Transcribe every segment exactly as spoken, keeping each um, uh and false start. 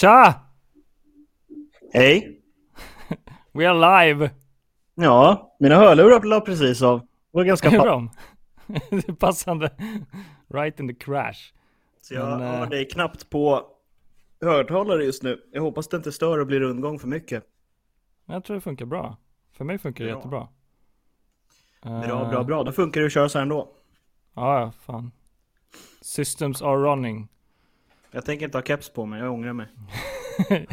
Tja! Hej. We are live. Ja, mina hörlurar la precis av. Det var ganska pa- det passande. Right in the crash. Så jag Men, har dig knappt på högtalare just nu. Jag hoppas det inte stör och blir rundgång för mycket. Jag tror det funkar bra. För mig funkar det ja. jättebra. Bra, bra, bra. Då funkar det att köra så här ändå. Ja, fan. Systems are running. Jag tänker inte ha keps på mig, jag ångrar mig.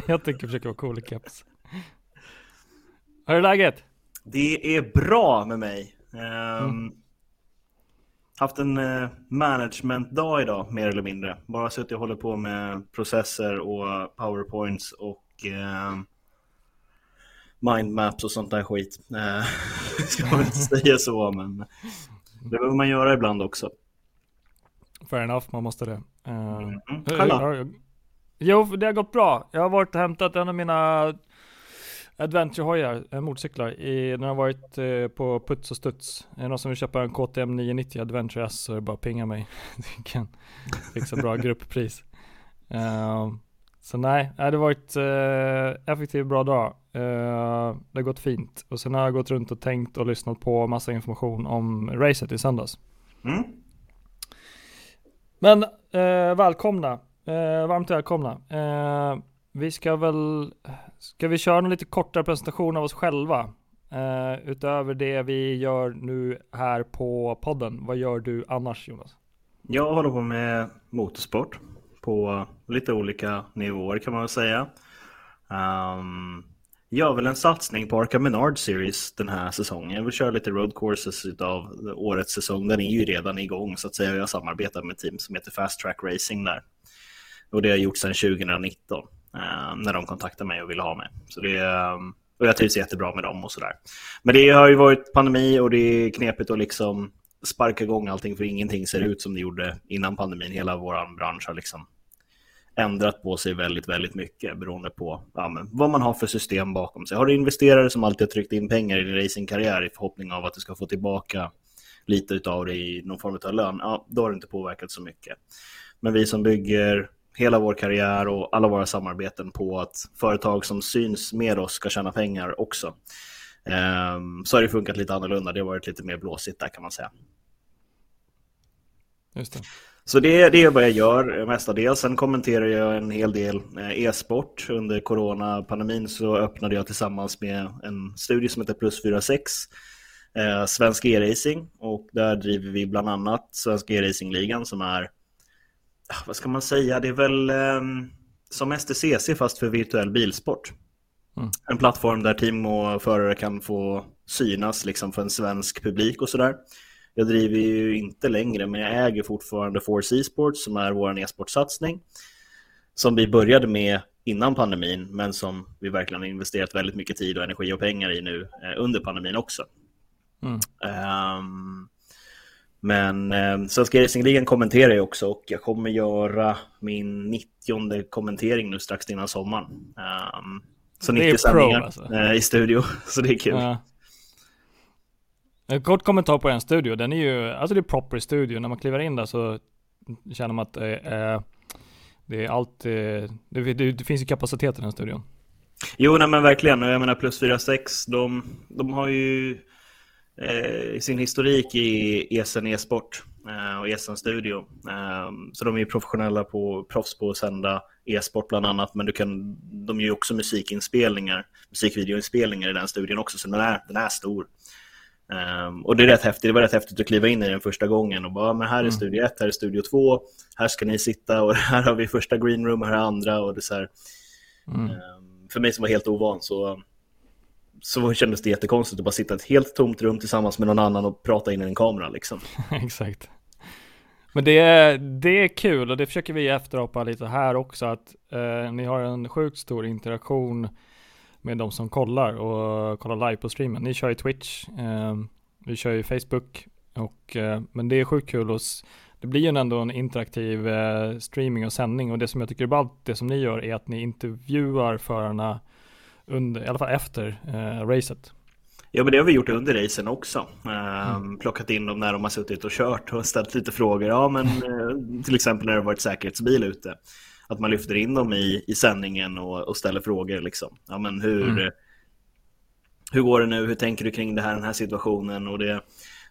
Jag tänker försöka vara cool i keps. Hur är läget? Det är bra med mig. Um, mm. Haft en uh, managementdag idag, mer eller mindre. Bara suttit och håller på med processer och powerpoints och uh, mindmaps och sånt där skit. Uh, ska man inte säga så, men det behöver man göra ibland också. Fair enough, man måste det. Uh, mm. hur, jo, det har gått bra. Jag har varit och hämtat en av mina adventure-hojar, motorcyklar. I, när jag har varit eh, på puts och studs. Är det någon som vill köpa en K T M nio nittio Adventure S så är det bara pinga mig. Det kan fixa bra grupppris. Uh, så nej, det har varit eh, effektiv bra dag. Uh, det har gått fint. Och sen har jag gått runt och tänkt och lyssnat på massa information om racet i söndags. Mm. Men eh, välkomna, eh, varmt välkomna. Eh, vi ska väl, ska vi köra en lite kortare presentation av oss själva? Eh, utöver det vi gör nu här på podden. Vad gör du annars, Jonas? Jag håller på med motorsport på lite olika nivåer kan man väl säga. Um, jag vill en satsning på Arkham Menards Series den här säsongen. Jag vill köra lite road courses av årets säsong. Den är ju redan igång så att säga. Jag samarbetar med ett team som heter Fast Track Racing där. Och det har jag gjort sedan tjugonitton. När de kontaktade mig och ville ha mig. Så det, och jag trivs jättebra med dem och sådär. Men det har ju varit pandemi och det är knepigt att liksom sparka igång allting. För ingenting ser ut som det gjorde innan pandemin. Hela vår bransch har liksom ändrat på sig väldigt, väldigt mycket. Beroende på ja, men, vad man har för system bakom sig. Har du investerare som alltid har tryckt in pengar i din racingkarriär i förhoppning av att du ska få tillbaka lite av det i någon form av lön. Ja, då har det inte påverkat så mycket. Men vi som bygger hela vår karriär och alla våra samarbeten på att företag som syns med oss ska tjäna pengar också. Um, så har det funkat lite annorlunda. Det har varit lite mer blåsigt där kan man säga. Just det. Så det, det är vad jag gör mestadels. Sen kommenterar jag en hel del e-sport. Under coronapandemin så öppnade jag tillsammans med en studie som heter Plus fyrtiosex. Eh, Svensk E-Racing. Och där driver vi bland annat Svensk E-Racing-ligan som är, vad ska man säga, det är väl eh, som S T C C fast för virtuell bilsport. Mm. En plattform där team och förare kan få synas liksom, för en svensk publik och sådär. Jag driver ju inte längre, men jag äger fortfarande four C Sports som är vår e-sportsatsning. Som vi började med innan pandemin, men som vi verkligen har investerat väldigt mycket tid och energi och pengar i nu eh, under pandemin också. Mm. Um, men eh, Svenska Racing-ligan kommenterar jag också och jag kommer göra min nittionde kommentering nu strax innan sommaren. Um, så nittio sändningar alltså. eh, i studio, så det är kul. Ja. En kort kommentar på en studio. Den är ju, alltså det är proper studio. När man kliver in där så känner man att eh, det är allt eh, det, det, det finns ju kapacitet i den här studion. Jo, nej men verkligen. Jag menar Plus fyrtiosex, de, de har ju eh, sin historik i E S N e-sport eh, och E S N studio. Eh, så de är ju professionella på, proffs på att sända e-sport bland annat. Men du kan, de gör ju också musikinspelningar, musikvideoinspelningar i den studion också. Så den är, den är stor. Um, och det är rätt häftigt, det var rätt häftigt att kliva in i den första gången och bara, men här är mm. studio ett, här är studio två, här ska ni sitta och här har vi första green room, här är andra och det så här, mm. um, för mig som var helt ovan så, så kändes det jättekonstigt att bara sitta i ett helt tomt rum tillsammans med någon annan och prata in i en kamera liksom. Exakt. Men det är, det är kul och det försöker vi efterhoppa lite här också att eh, ni har en sjukt stor interaktion med de som kollar och kollar live på streamen. Ni kör ju Twitch, eh, vi kör ju Facebook. Och, eh, men det är sjukt kul. Och s- det blir ju ändå en interaktiv eh, streaming och sändning. Och det som jag tycker är allt det som ni gör är att ni intervjuar förarna under, i alla fall efter eh, racet. Ja, men det har vi gjort under racen också. Eh, mm. Plockat in dem när de har suttit och kört och ställt lite frågor. Ja, men eh, till exempel när det har varit säkerhetsbil ute. att man lyfter in dem i, i sändningen och, och ställer frågor liksom. Ja, men hur, mm. hur går det nu? Hur tänker du kring det här, den här situationen? Och det,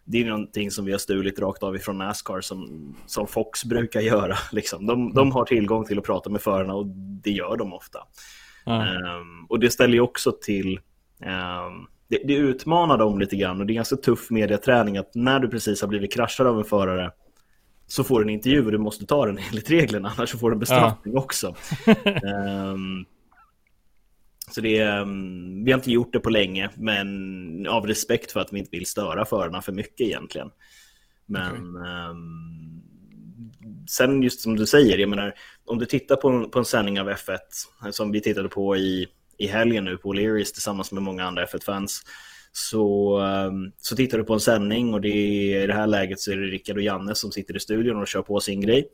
det är någonting som vi har stulit rakt av ifrån NASCAR som, som Fox brukar göra. Liksom. De, mm. de har tillgång till att prata med förarna och det gör de ofta. Mm. Um, och det ställer ju också till... Um, det, det utmanar dem lite grann och det är ganska tuff mediaträning att när du precis har blivit kraschad av en förare så får du en intervju och du måste ta den enligt reglerna, annars så får du en bestraffning ja. också. um, så det um, vi har inte gjort det på länge, men av respekt för att vi inte vill störa förarna för mycket egentligen. Men okay. um, sen just som du säger, jag menar, om du tittar på en, på en sändning av F ett som vi tittade på i i helgen nu på O'Learys tillsammans med många andra F ett-fans, så, så tittar du på en sändning och det är, i det här läget så är det Rickard och Janne som sitter i studion och kör på sin grej.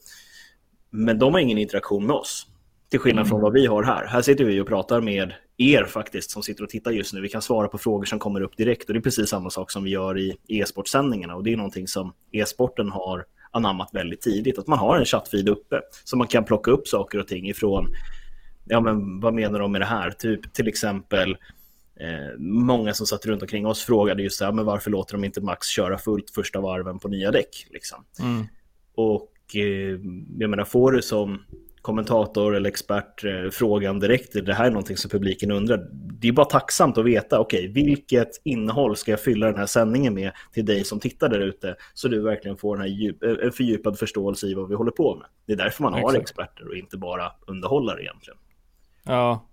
Men de har ingen interaktion med oss, till skillnad från vad vi har här. Här sitter vi och pratar med er faktiskt som sitter och tittar just nu. Vi kan svara på frågor som kommer upp direkt och det är precis samma sak som vi gör i e-sportsändningarna. Och det är någonting som e-sporten har anammat väldigt tidigt, att man har en chattfeed uppe så man kan plocka upp saker och ting ifrån. Ja, men vad menar de med det här? Typ, till exempel, eh, många som satt runt omkring oss frågade just så här, men varför låter de inte Max köra fullt första varven på nya däck? Liksom. Mm. Och eh, jag menar, får du som kommentator eller expert eh, frågan direkt, det här är någonting som publiken undrar. Det är bara tacksamt att veta, okej, okay, vilket innehåll ska jag fylla den här sändningen med till dig som tittar där ute, så du verkligen får den här djup, en fördjupad förståelse i vad vi håller på med. Det är därför man har Exakt. experter och inte bara underhållare egentligen. Ja,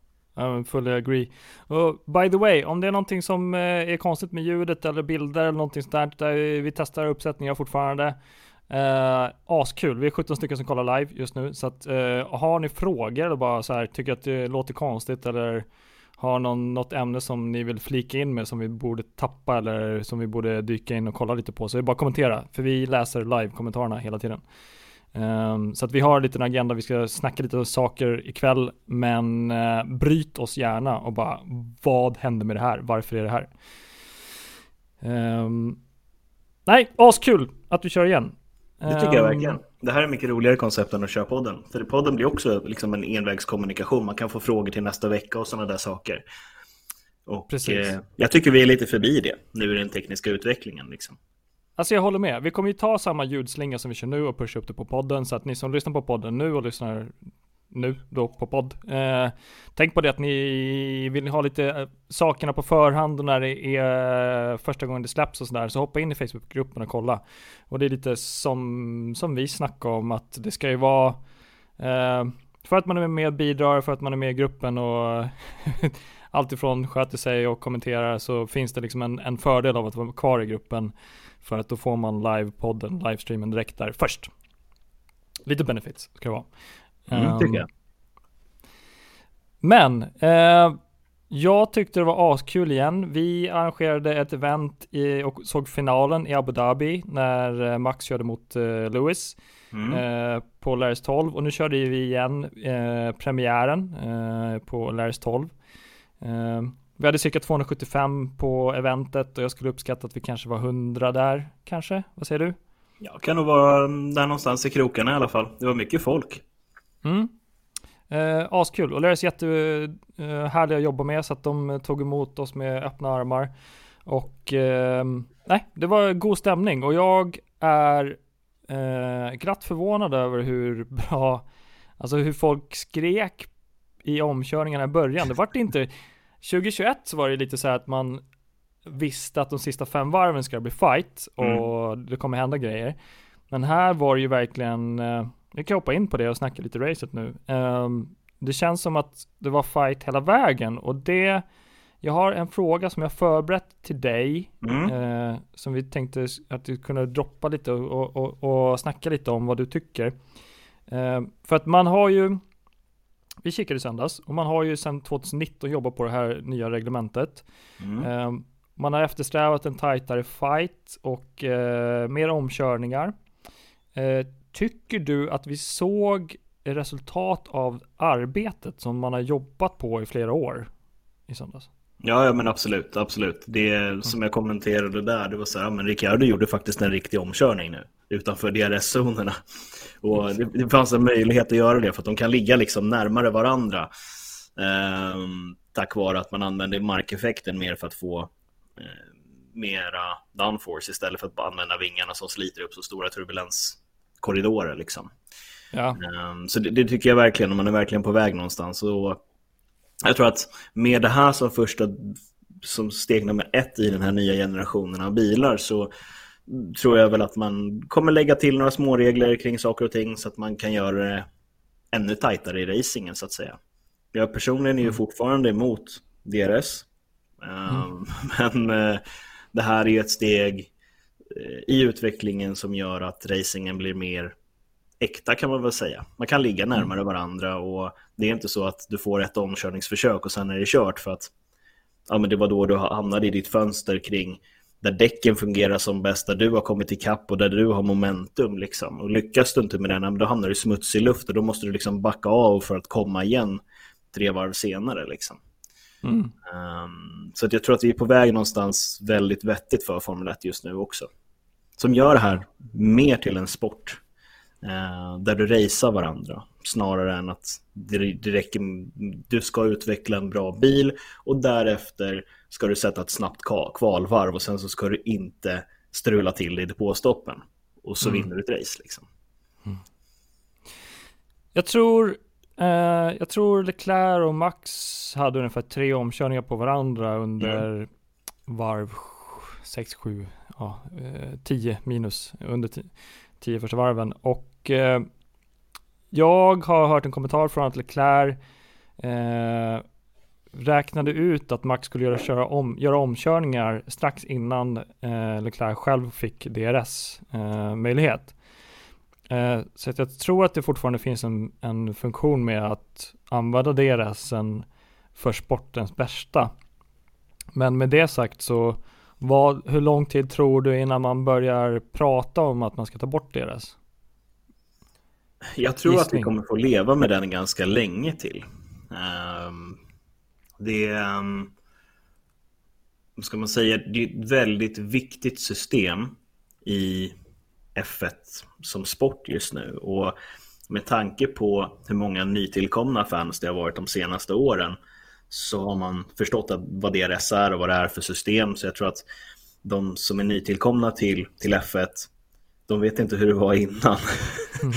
I fully agree. Och by the way, om det är någonting som är konstigt med ljudet eller bilder eller någonting sånt där, vi testar uppsättningar fortfarande. Eh, askul, vi är sjutton stycken som kollar live just nu, så att, eh, har ni frågor eller bara så här, tycker att det låter konstigt eller har någon, något ämne som ni vill flika in med som vi borde tappa eller som vi borde dyka in och kolla lite på, så är det bara att kommentera, för vi läser live-kommentarerna hela tiden. Um, så att vi har en liten agenda, vi ska snacka lite om saker ikväll, men uh, bryt oss gärna och bara, vad händer med det här? Varför är det här? Um, nej, askul att vi kör igen. Det tycker jag verkligen. Um, det här är mycket roligare koncept än att köra podden. För podden blir också liksom en envägskommunikation, man kan få frågor till nästa vecka och sådana där saker. Och precis. Eh, jag tycker vi är lite förbi det nu i den tekniska utvecklingen liksom. Alltså jag håller med. Vi kommer ju ta samma ljudslinga som vi kör nu och pusha upp det på podden. Så att ni som lyssnar på podden nu och lyssnar nu då på podd. Eh, tänk på det att ni vill ha lite eh, sakerna på förhand och när det är eh, första gången det släpps och sådär. Så hoppa in i Facebookgruppen och kolla. Och det är lite som, som vi snackar om, att det ska ju vara eh, för att man är med och bidrar, för att man är med i gruppen och allt ifrån sköter sig och kommenterar, så finns det liksom en, en fördel av att vara kvar i gruppen. För att då får man live-podden, livestreamen direkt där först. Lite benefits ska det vara. Mm, tycker jag. Men eh, jag tyckte det var askul igen. Vi arrangerade ett event i, och såg finalen i Abu Dhabi när Max körde mot eh, Lewis mm. eh, på O'Learys tolv. Och nu körde vi igen eh, premiären eh, på O'Learys tolv. Eh, Vi hade cirka tvåhundrasjuttiofem på eventet och jag skulle uppskatta att vi kanske var hundra där, kanske. Vad säger du? Jag kan nog vara där någonstans i krokarna i alla fall. Det var mycket folk. Mm. Eh, askul. Och det är jättehärliga att jobba med, så att de tog emot oss med öppna armar. Och eh, nej, det var god stämning. Och jag är eh, glatt förvånad över hur bra, alltså hur folk skrek i omkörningarna i början. Det var inte... tjugohundratjugoett så var det lite så här att man visste att de sista fem varven ska bli fight och mm. det kommer hända grejer. Men här var det ju verkligen, jag kan hoppa in på det och snacka lite racet nu. Det känns som att det var fight hela vägen, och det, jag har en fråga som jag förberett till dig mm. som vi tänkte att du kunde droppa lite och, och, och snacka lite om vad du tycker. För att man har ju, vi kikade i söndags och man har ju sedan tjugonitton jobbat på det här nya reglementet. Mm. Eh, man har eftersträvat en tajtare fight och eh, mer omkörningar. Eh, tycker du att vi såg resultat av arbetet som man har jobbat på i flera år i söndags? Ja, ja men absolut, absolut. Det som jag kommenterade där, det var så här, men Ricardo gjorde faktiskt en riktig omkörning nu utanför D R S-zonerna. Och det, det fanns en möjlighet att göra det för att de kan ligga liksom närmare varandra. Ehm, tack vare att man använder markeffekten mer för att få eh, mera downforce istället för att bara använda vingarna som sliter upp så stora turbulenskorridorer liksom. Ja. Ehm, så det, det tycker jag verkligen, om man är verkligen på väg någonstans. Och jag tror att med det här som första, som steg nummer ett i den här nya generationen av bilar, så tror jag väl att man kommer lägga till några små regler kring saker och ting så att man kan göra det ännu tajtare i racingen så att säga. Jag personligen är ju fortfarande emot D R S, mm. men det här är ju ett steg i utvecklingen som gör att racingen blir mer äkta, kan man väl säga. Man kan ligga närmare varandra och det är inte så att du får ett omkörningsförsök och sen är det kört för att ja, men det var då du hamnade i ditt fönster kring där däcken fungerar som bäst, där du har kommit i kapp och där du har momentum liksom. Och lyckas du inte med det, då hamnar du smuts i luft och då måste du liksom backa av för att komma igen tre varv senare liksom. Mm. Um, så att jag tror att vi är på väg någonstans väldigt vettigt för Formel ett just nu också, som gör det här mer till en sport där du racear varandra snarare än att det räcker, du ska utveckla en bra bil och därefter ska du sätta ett snabbt kvalvarv och sen så ska du inte strula till dig i depåstoppen och så mm. vinner du ett race liksom. Mm. Jag tror eh, jag tror Leclerc och Max hade ungefär tre omkörningar på varandra under mm. varv sex sju ja, tio minus under tio tio första varven, och eh, jag har hört en kommentar från att Leclerc eh, räknade ut att Max skulle göra, köra om, göra omkörningar strax innan eh, Leclerc själv fick D R S-möjlighet. Eh, eh, så att jag tror att det fortfarande finns en, en funktion med att använda D R S-en för sportens bästa. Men med det sagt så Vad, hur lång tid tror du innan man börjar prata om att man ska ta bort deras? Jag tror Gissning. att vi kommer få leva med den ganska länge till. Um, det är, um, ska man säga, det är ett väldigt viktigt system i F ett som sport just nu. Och med tanke på hur många nytillkomna fans det har varit de senaste åren, så har man förstått att vad D R S är och vad det är för system. Så jag tror att de som är nytillkomna till, till F ett, de vet inte hur det var innan. Mm.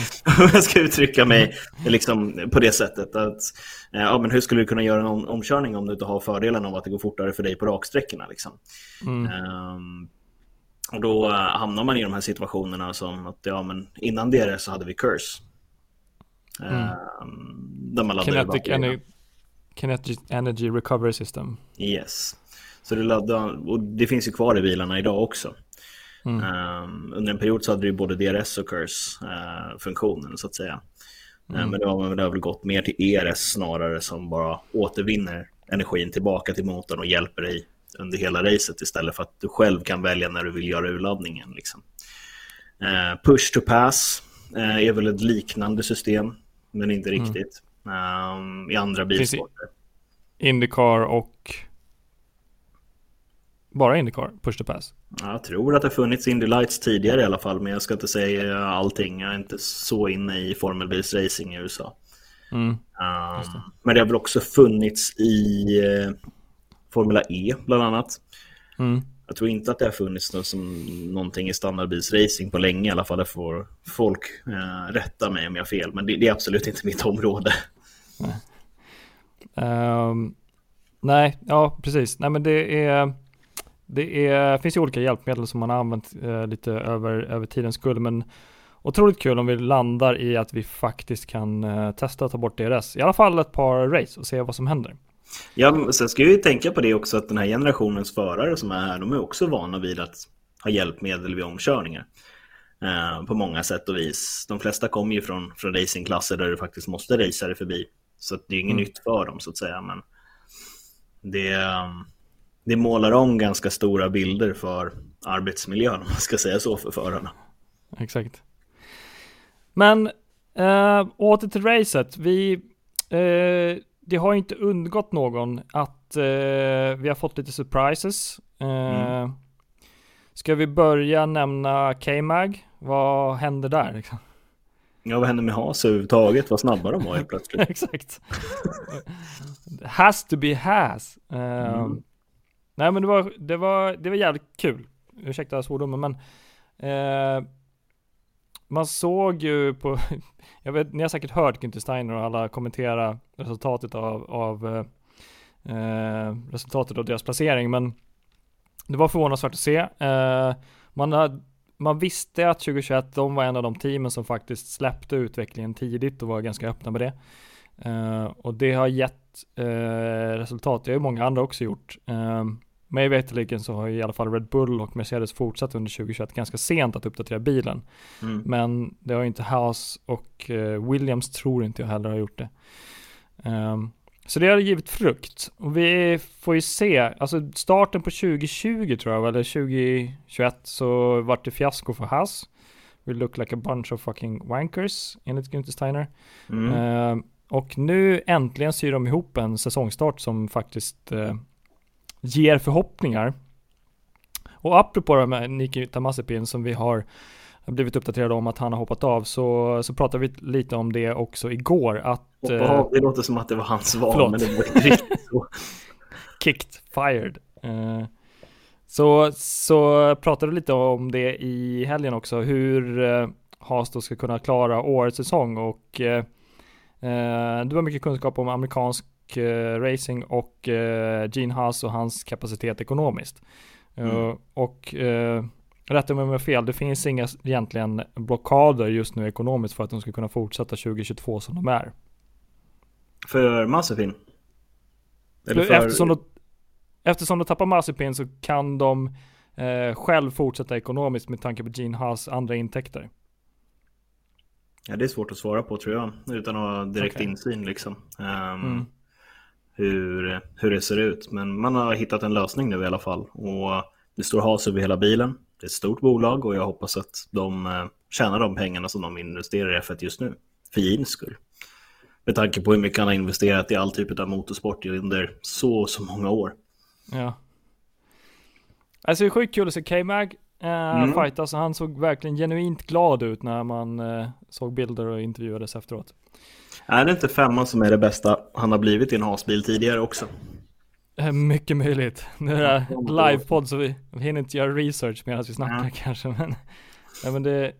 Jag ska uttrycka mig liksom på det sättet. Att, ja, men hur skulle du kunna göra en om- omkörning om du inte har fördelen av att det går fortare för dig på raksträckorna? Liksom? Mm. Um, och då hamnar man i de här situationerna som att ja, men innan D R S så hade vi curse. Mm. Um, där man laddade Kinetic Energy Recovery System. Yes. Så det laddar, och det finns ju kvar i bilarna idag också. Mm. Um, under en period så hade du både D R S och curse-funktionen uh, så att säga. Mm. Uh, men det har, det har väl gått mer till E R S snarare, som bara återvinner energin tillbaka till motorn och hjälper dig under hela racet istället för att du själv kan välja när du vill göra urladdningen. Liksom. Uh, push to pass uh, är väl ett liknande system, men inte riktigt. Mm. Um, i andra bilsporter. Indycar och bara Indycar, push to pass. Jag tror att det har funnits Indy Lights tidigare i alla fall, men jag ska inte säga allting. Jag är inte så inne i formelbils racing i U S A. Mm. Um, det. Men det har väl också funnits i eh, Formula E bland annat. Mm. Jag tror inte att det har funnits något som, någonting i standardbilsracing på länge, i alla fall får folk eh, rätta mig om jag har fel, men det, det är absolut inte mitt område. Nej, um, nej ja precis. Nej, men det är det är finns ju olika hjälpmedel som man har använt eh, lite över över tidens skull, men otroligt kul om vi landar i att vi faktiskt kan eh, testa att ta bort D R S i alla fall ett par race och se vad som händer. Ja, sen ska jag ju tänka på det också, att den här generationens förare som är här, de är också vana vid att ha hjälpmedel vid omkörningar eh, på många sätt och vis. De flesta kommer ju från, från racingklasser där du faktiskt måste racea dig förbi, så att det är inget mm. nytt för dem så att säga, men det, det målar om ganska stora bilder för arbetsmiljön, om man ska säga så, för förarna. Exakt. Men eh, åter till racet. Vi... Eh, det har inte undgått någon att eh, vi har fått lite surprises. Eh, mm. Ska vi börja nämna K-Mag? Vad hände där liksom? Ja, vad hände med Haas överhuvudtaget? Vad snabba de var helt plötsligt. Exakt. Has to be has. Uh, mm. Nej, men det var, det, var, det var jävligt kul. Ursäkta svordomen, men uh, man såg ju på... jag vet, ni har säkert hört Günther Steiner och alla kommentera resultatet av, av uh, resultatet av deras placering, men det var förvånansvärt att se. Uh, man hade Man visste att tjugohundratjugoett de var en av de teamen som faktiskt släppte utvecklingen tidigt och var ganska öppna med det. Uh, och det har gett uh, resultat. Det har ju många andra också gjort. Uh, men jag vet liken så har i alla fall Red Bull och Mercedes fortsatt under tjugohundratjugoett ganska sent att uppdatera bilen. Mm. Men det har ju inte Haas och uh, Williams, tror inte jag heller, har gjort det. Uh, så det har givit frukt. Och vi får ju se, alltså starten på tjugotjugo tror jag, eller tjugotjugoett, så vart det fiasko för Haas. We look like a bunch of fucking wankers, enligt Günther Steiner. Mm. Uh, och nu äntligen syr de ihop en säsongstart som faktiskt uh, ger förhoppningar. Och apropå det med Nikita Mazepin som vi har blivit uppdaterade om att han har hoppat av, så, så pratade vi lite om det också igår. Att, hoppa av, det låter som att det var hans val, förlåt. Men det var inte riktigt så. Kicked, fired. Uh, så, så pratade vi lite om det i helgen också, hur uh, Haas då ska kunna klara årets säsong. Och uh, uh, det var mycket kunskap om amerikansk uh, racing och uh, Gene Haas och hans kapacitet ekonomiskt. Uh, mm. Och... Uh, rätta mig om jag är fel, det finns inga egentligen blockader just nu ekonomiskt för att de ska kunna fortsätta tjugotjugotvå som de är. För Mazepin? Eller för... Eftersom, de, eftersom de tappar Mazepin så kan de eh, själv fortsätta ekonomiskt med tanke på Gene Haas andra intäkter. Ja, det är svårt att svara på tror jag, utan att ha direkt okay. insyn liksom. Um, mm. hur, hur det ser ut. Men man har hittat en lösning nu i alla fall och det står Haas över hela bilen. Det är ett stort bolag och jag hoppas att de eh, tjänar de pengarna som de investerar i F ett just nu. För Gins skull. Med tanke på hur mycket han har investerat i all typ av motorsport under så så många år. Ja. Alltså det är sjukt kul att se K-Mag eh, mm. fighta. Så han såg verkligen genuint glad ut när man eh, såg bilder och intervjuades efteråt. Är det inte femman som är det bästa han har blivit i en Haas-bil tidigare också? Mycket möjligt. Nu är det livepodd så vi hinner inte göra research medan vi snackar ja. kanske. Men, ja, men det,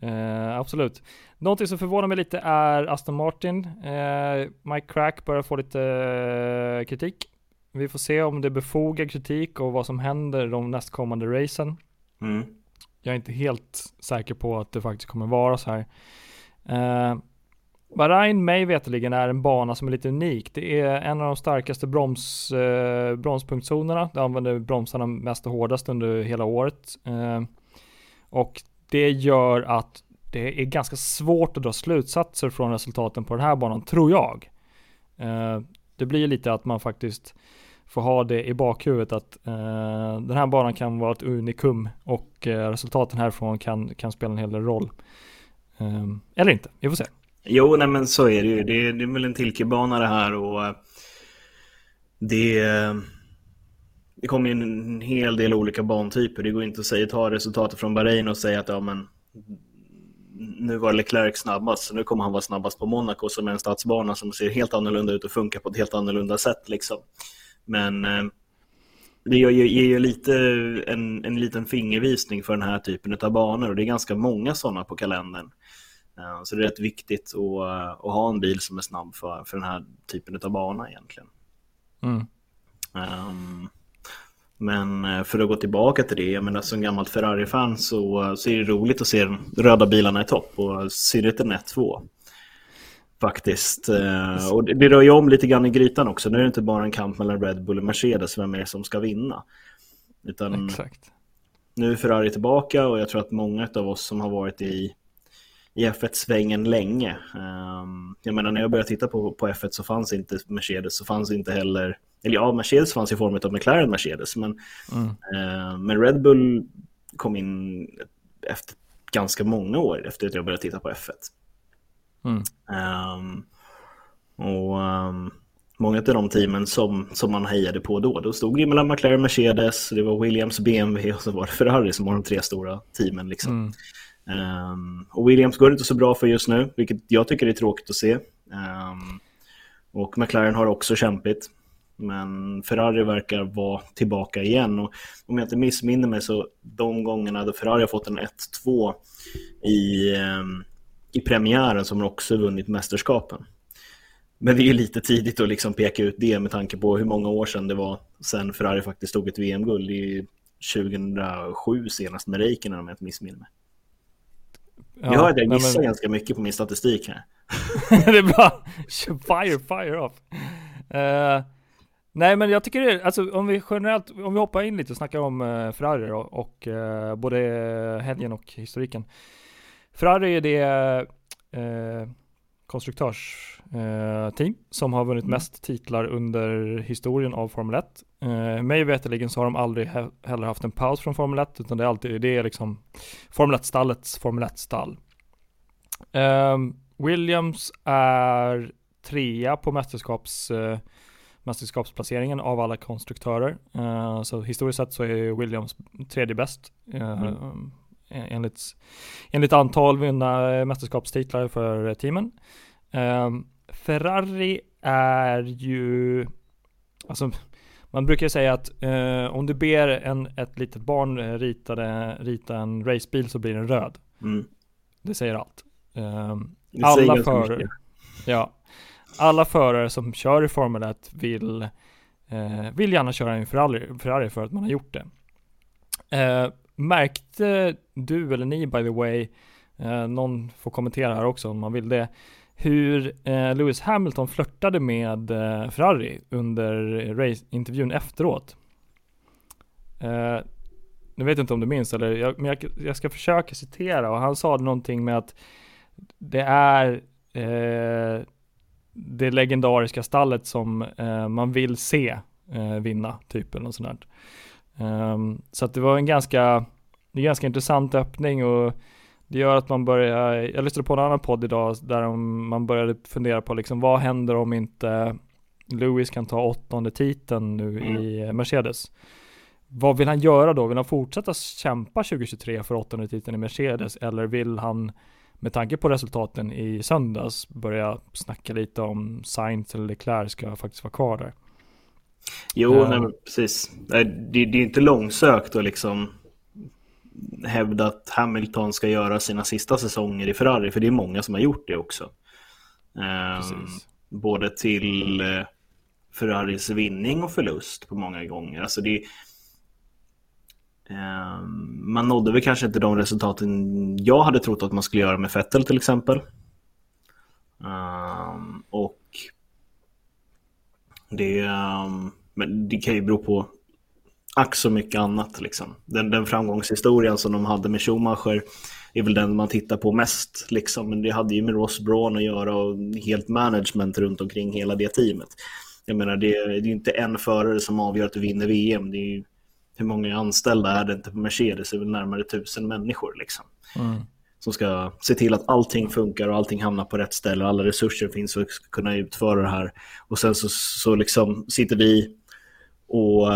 eh, absolut. Någonting som förvånar mig lite är Aston Martin. Eh, Mike Crack börjar få lite eh, kritik. Vi får se om det befogar kritik och vad som händer de nästkommande racen. Mm. Jag är inte helt säker på att det faktiskt kommer vara så här. Eh, Bahrain, mig veteligen, är en bana som är lite unik. Det är en av de starkaste broms, eh, bromspunktzonerna. Det använder bromsarna mest och hårdast under hela året. Eh, och det gör att det är ganska svårt att dra slutsatser från resultaten på den här banan, tror jag. Eh, det blir lite att man faktiskt får ha det i bakhuvudet att eh, den här banan kan vara ett unikum och eh, resultaten härifrån kan, kan spela en hel del roll. Eh, eller inte, vi får se. Jo, nej, men så är det ju. Det är, det är väl en tillkebana det här och det, det kommer ju en hel del olika bantyper. Det går inte att säga, ta resultatet från Bahrain och säga att ja, men, nu var Leclerc snabbast så nu kommer han vara snabbast på Monaco som är en stadsbana som ser helt annorlunda ut och funkar på ett helt annorlunda sätt. Liksom. Men det ger ju lite en, en liten fingervisning för den här typen av banor och det är ganska många sådana på kalendern. Så det är rätt viktigt att, att ha en bil som är snabb för, för den här typen av bana egentligen. Mm. Um, men för att gå tillbaka till det, jag menar, som gammalt Ferrari-fan så, så är det roligt att se de röda bilarna i topp och Syreten är två faktiskt. Mm. Och det, det rör ju om lite grann i grytan också. Nu är det inte bara en kamp mellan Red Bull och Mercedes, vem är det som ska vinna? Utan Exakt. Nu är Ferrari tillbaka och jag tror att många av oss som har varit i i F ett-svängen länge. Um, jag menar, när jag började titta på, på F ett så fanns inte Mercedes, så fanns inte heller... Eller ja, Mercedes fanns i form av McLaren Mercedes, men, mm. uh, men Red Bull kom in efter ganska många år efter att jag började titta på F ett. Mm. Um, Och um, många av de teamen som, som man hejade på då, då stod det mellan McLaren, Mercedes, det var Williams, B M W och så var det Ferrari som var de tre stora teamen liksom. Mm. Um, och Williams går inte så bra för just nu, vilket jag tycker är tråkigt att se. Um, och McLaren har också kämpigt. Men Ferrari verkar vara tillbaka igen. Och om jag inte missminner mig så de gångerna då Ferrari har fått en ett två i, i premiären som har också vunnit mästerskapen. Men det är ju lite tidigt att liksom peka ut det med tanke på hur många år sedan det var sen Ferrari faktiskt tog ett V M-guld. Det är ju tjugohundrasju senast med Räikkönen om jag inte missminner mig. Ja, jag hör att jag missar men... ganska mycket på min statistik här. Det är bra. Fire, fire off. Uh... Nej, men jag tycker det, alltså om vi generellt, om vi hoppar in lite och snackar om eh, Ferrari då, och eh, både helgen och historiken. Ferrari är det eh, konstruktörsteam eh, som har vunnit mest titlar under historien av Formel ett. Eh, mig veterligen så har de aldrig he- heller haft en paus från Formel ett, utan det är alltid det är liksom Formel ett-stallets Formel ett-stall. Eh, Williams är trea på mästerskaps... Eh, mästerskapsplaceringen av alla konstruktörer. Uh, så historiskt sett så är Williams tredje bäst. Uh, mm. enligt, enligt antal vunna mästerskapstitlar för teamen. Uh, Ferrari är ju... Alltså, man brukar säga att uh, om du ber en, ett litet barn rita, det, rita en racebil så blir den röd. Mm. Det säger allt. Uh, det alla säger för... Ja. Alla förare som kör i Formel ett vill, eh, vill gärna köra en Ferrari, Ferrari för att man har gjort det. Eh, märkte du eller ni, by the way, eh, någon får kommentera här också om man vill det, hur eh, Lewis Hamilton flörtade med eh, Ferrari under race-intervjun efteråt? Eh, nu vet jag inte om du minns, eller, jag, men jag, jag ska försöka citera. Och han sa någonting med att det är... Eh, det legendariska stallet som eh, man vill se eh, vinna typen och sådär. Um, så att det var en ganska, en ganska intressant öppning, och det gör att man börjar, jag lyssnade på en annan podd idag där man började fundera på liksom, vad händer om inte Lewis kan ta åttonde titeln nu mm. i Mercedes? Vad vill han göra då? Vill han fortsätta kämpa tjugohundratjugotre för åttonde titeln i Mercedes, eller vill han med tanke på resultaten i söndags börja snacka lite om Sainz eller Leclerc ska faktiskt vara kvar där? Jo, uh, nej, men precis. Det, det är inte långsökt att liksom hävda att Hamilton ska göra sina sista säsonger i Ferrari, för det är många som har gjort det också. Um, både till uh, Ferraris vinning och förlust på många gånger. Alltså det är... Man nådde väl kanske inte de resultaten jag hade trott att man skulle göra med Vettel till exempel. um, Och det, um, men det kan ju bero på ack så mycket annat liksom. den, den framgångshistorien som de hade med Schumacher är väl den man tittar på mest liksom. Men det hade ju med Ross Brawn att göra, och helt management runt omkring hela det teamet. Jag menar, det, det är ju inte en förare som avgör att du vinner V M. Det är ju... Hur många anställda är det inte på Mercedes? Det är väl närmare tusen människor liksom. Mm. Som ska se till att allting funkar och allting hamnar på rätt ställe. Alla resurser finns för att kunna utföra det här. Och sen så, så liksom sitter vi och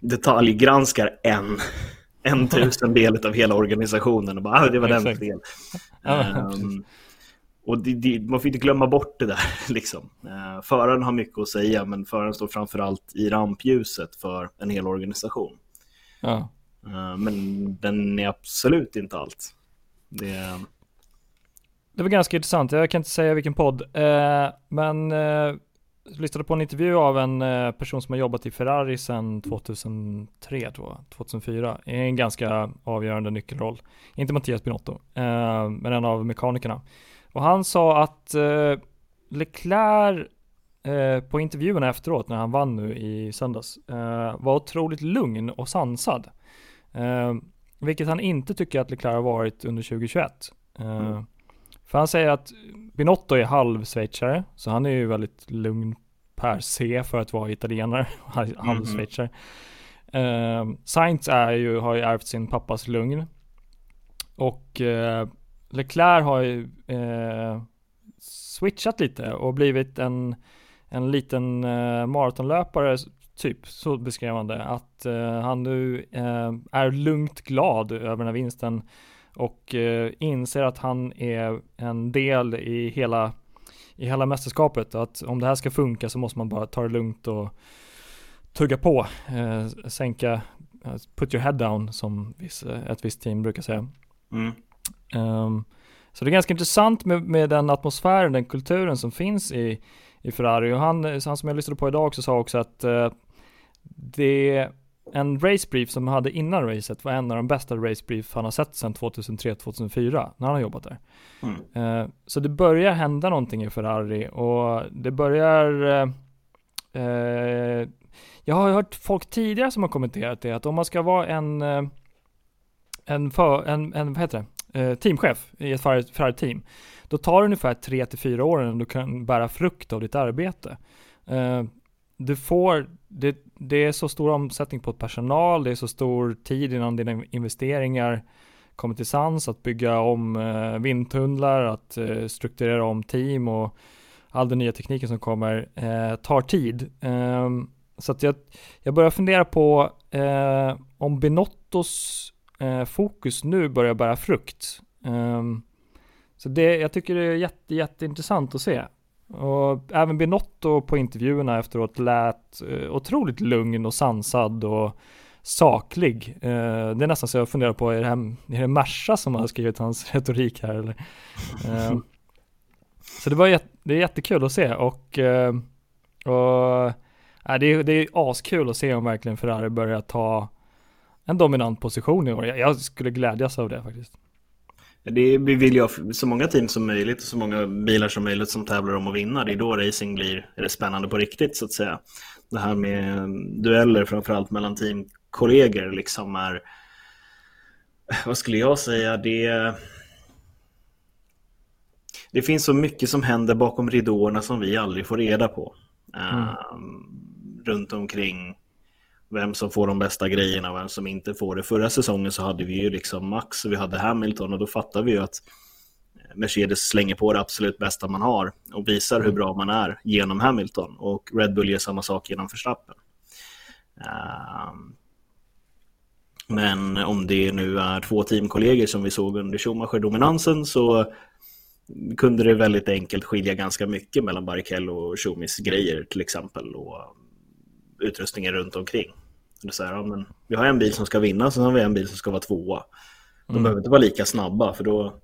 detaljgranskar en, en tusen del av hela organisationen. Och bara, ah, det var den fel. um, och det, det, man får inte glömma bort det där liksom. Uh, föraren har mycket att säga, men föraren står framförallt i rampljuset för en hel organisation. Ja. Uh, men den är absolut inte allt. Det... det var ganska intressant. Jag kan inte säga vilken podd, uh, men uh, jag lyssnade på en intervju av en uh, person som har jobbat i Ferrari sedan tjugohundratre, tror jag, tjugohundrafyra. Det är en ganska avgörande nyckelroll. Inte Mattias Binotto, uh, men en av mekanikerna. Och han sa att eh, Leclerc eh, på intervjuerna efteråt när han vann nu i söndags eh, var otroligt lugn och sansad. Eh, vilket han inte tycker att Leclerc har varit under tjugohundratjugoett. Eh, mm. För han säger att Binotto är halvsvetsare, så han är ju väldigt lugn per se för att vara italienare, halvsvetsare. Mm. Eh, Sainz är ju, har ju ärvt sin pappas lugn. Och... Eh, Leclerc har ju eh, switchat lite och blivit en, en liten eh, maratonlöpare typ, så beskrev han det, att eh, han nu eh, är lugnt glad över den här vinsten och eh, inser att han är en del i hela i hela mästerskapet, att om det här ska funka så måste man bara ta det lugnt och tugga på, eh, sänka, put your head down, som viss, ett visst team brukar säga. Mm. Um, så det är ganska intressant med, med den atmosfären, den kulturen som finns i, i Ferrari. Och han, han som jag lyssnade på idag också sa också att uh, det, en racebrief som han hade innan racet var en av de bästa racebrief han har sett sedan tjugohundratre tjugohundrafyra när han har jobbat där. Mm. Uh, så det börjar hända någonting i Ferrari och det börjar... Uh, uh, jag har hört folk tidigare som har kommenterat det, att om man ska vara en... Uh, En, för, en, en vad heter det? Eh, teamchef i ett Ferrari-team, då tar det ungefär tre till fyra år innan du kan bära frukt av ditt arbete. Eh, du får, det, det är så stor omsättning på personal, det är så stor tid innan dina investeringar kommer till sans, att bygga om eh, vindtunnlar, att eh, strukturera om team och all den nya tekniken som kommer eh, tar tid. Eh, så att jag, jag börjar fundera på eh, om Binottos fokus nu börjar bära frukt. Um, så det, jag tycker det är jätte, jätteintressant att se. Och även Binotto på intervjuerna efteråt lät uh, otroligt lugn och sansad och saklig. Uh, det är nästan så jag funderar på, är det, här, är det Mersa som har skrivit hans retorik här? Eller? Uh, så det, var jätt, det är jättekul att se. Och, uh, och, uh, det, är, det är askul att se om verkligen Ferrari börjar ta en dominant position i år. Jag skulle glädjas av det faktiskt. Det vill jag, så många team som möjligt och så många bilar som möjligt som tävlar om att vinna. Det är då racing blir är det spännande på riktigt, så att säga. Det här med dueller framförallt mellan teamkollegor liksom är, vad skulle jag säga, det det finns så mycket som händer bakom ridåerna som vi aldrig får reda på. Mm. Uh, runt omkring vem som får de bästa grejerna och vem som inte får det. Förra säsongen så hade vi ju liksom Max och vi hade Hamilton, och då fattade vi ju att Mercedes slänger på det absolut bästa man har och visar hur bra man är genom Hamilton, och Red Bull gör samma sak genom Verstappen. Men om det nu är två teamkollegor som vi såg under Schumacher-dominansen, så kunde det väldigt enkelt skilja ganska mycket mellan Barrichello och Schumis grejer till exempel, och utrustningen runt omkring. Det är så här, ja, men vi har en bil som ska vinna, så har vi en bil som ska vara tvåa. De mm. behöver inte vara lika snabba, för då,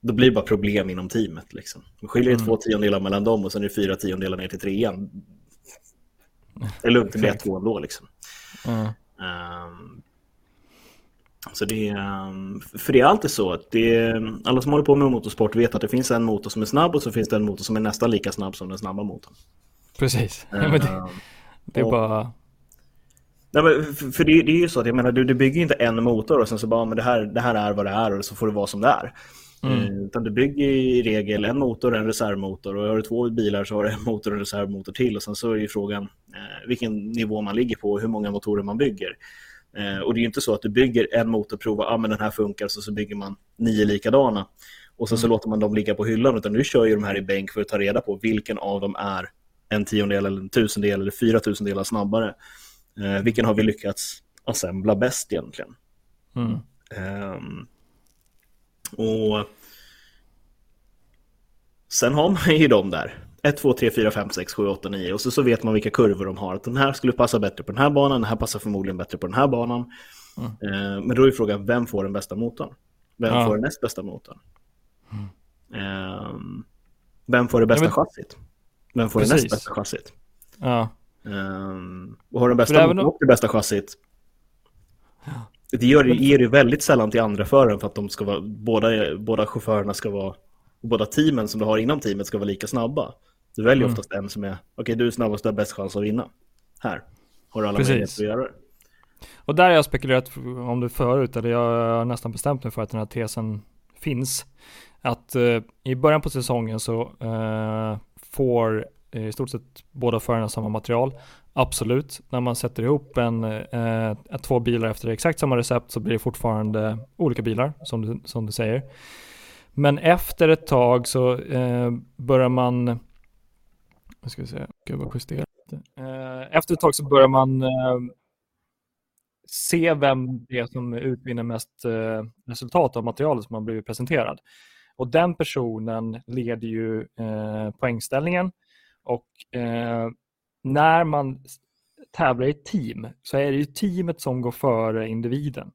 då blir det bara problem inom teamet. Liksom. De skiljer mm. två tiondelar mellan dem och sen är det fyra tiondelar ner till trean. Det är lugnt, det blir ett två ändå. Liksom. Mm. Um, så det, um, för det är alltid så att det, alla som håller på med motorsport vet att det finns en motor som är snabb och så finns det en motor som är nästan lika snabb som den snabba motorn. Precis. Um, ja, men det... Det är bara... Nej, men för det, det är ju så att jag menar, du, du bygger inte en motor och sen så bara, men det här, det här är vad det är och så får det vara som det är. Mm. Utan du bygger i regel en motor och en reservmotor, och har du två bilar så har du en motor och en reservmotor till, och sen så är ju frågan eh, vilken nivå man ligger på och hur många motorer man bygger. Eh, och det är ju inte så att du bygger en motor och provar, ah, men den här funkar, så så bygger man nio likadana och sen mm. så låter man dem ligga på hyllan, utan nu kör ju de här i bänk för att ta reda på vilken av dem är en tiondel eller en tusendel eller fyra tusendelar snabbare. Eh, vilken har vi lyckats assembla bäst egentligen? Mm. Um, och sen har man ju dem där. ett, två, tre, fyra, fem, sex, sju, åtta, nio. Och så, så vet man vilka kurvor de har. Att den här skulle passa bättre på den här banan. Den här passar förmodligen bättre på den här banan. Mm. Eh, men då är frågan, vem får den bästa motorn? Vem ja. får den näst bästa motorn? Mm. Eh, vem får det bästa chassit? Men får det näst bästa chassit. Ja. Um, och har den bästa motorn och det bästa chassit. Ja. Det gör, ger ju väldigt sällan till andra föraren, för att de ska vara, båda, båda chaufförerna ska vara, och båda teamen som du har inom teamet ska vara lika snabba. Du väljer mm. oftast en som är, okej okay, du är snabbast, du har bäst chans att vinna. Här har du alla möjligheter att göra det. Och där har jag spekulerat om det förut, eller jag har nästan bestämt mig för att den här tesen finns. Att uh, i början på säsongen så... Uh, får i stort sett båda förarna samma material. Absolut. När man sätter ihop en, eh, två bilar efter exakt samma recept så blir det fortfarande olika bilar, som du, som du säger. Men efter ett tag så eh, börjar man... Vad ska jag säga? Ska jag bara justera lite? Eh, efter ett tag så börjar man eh, se vem det är som utvinner mest eh, resultat av materialet som har blivit presenterad. Och den personen leder ju eh, poängställningen. Och eh, när man tävlar i ett team så är det ju teamet som går före individen.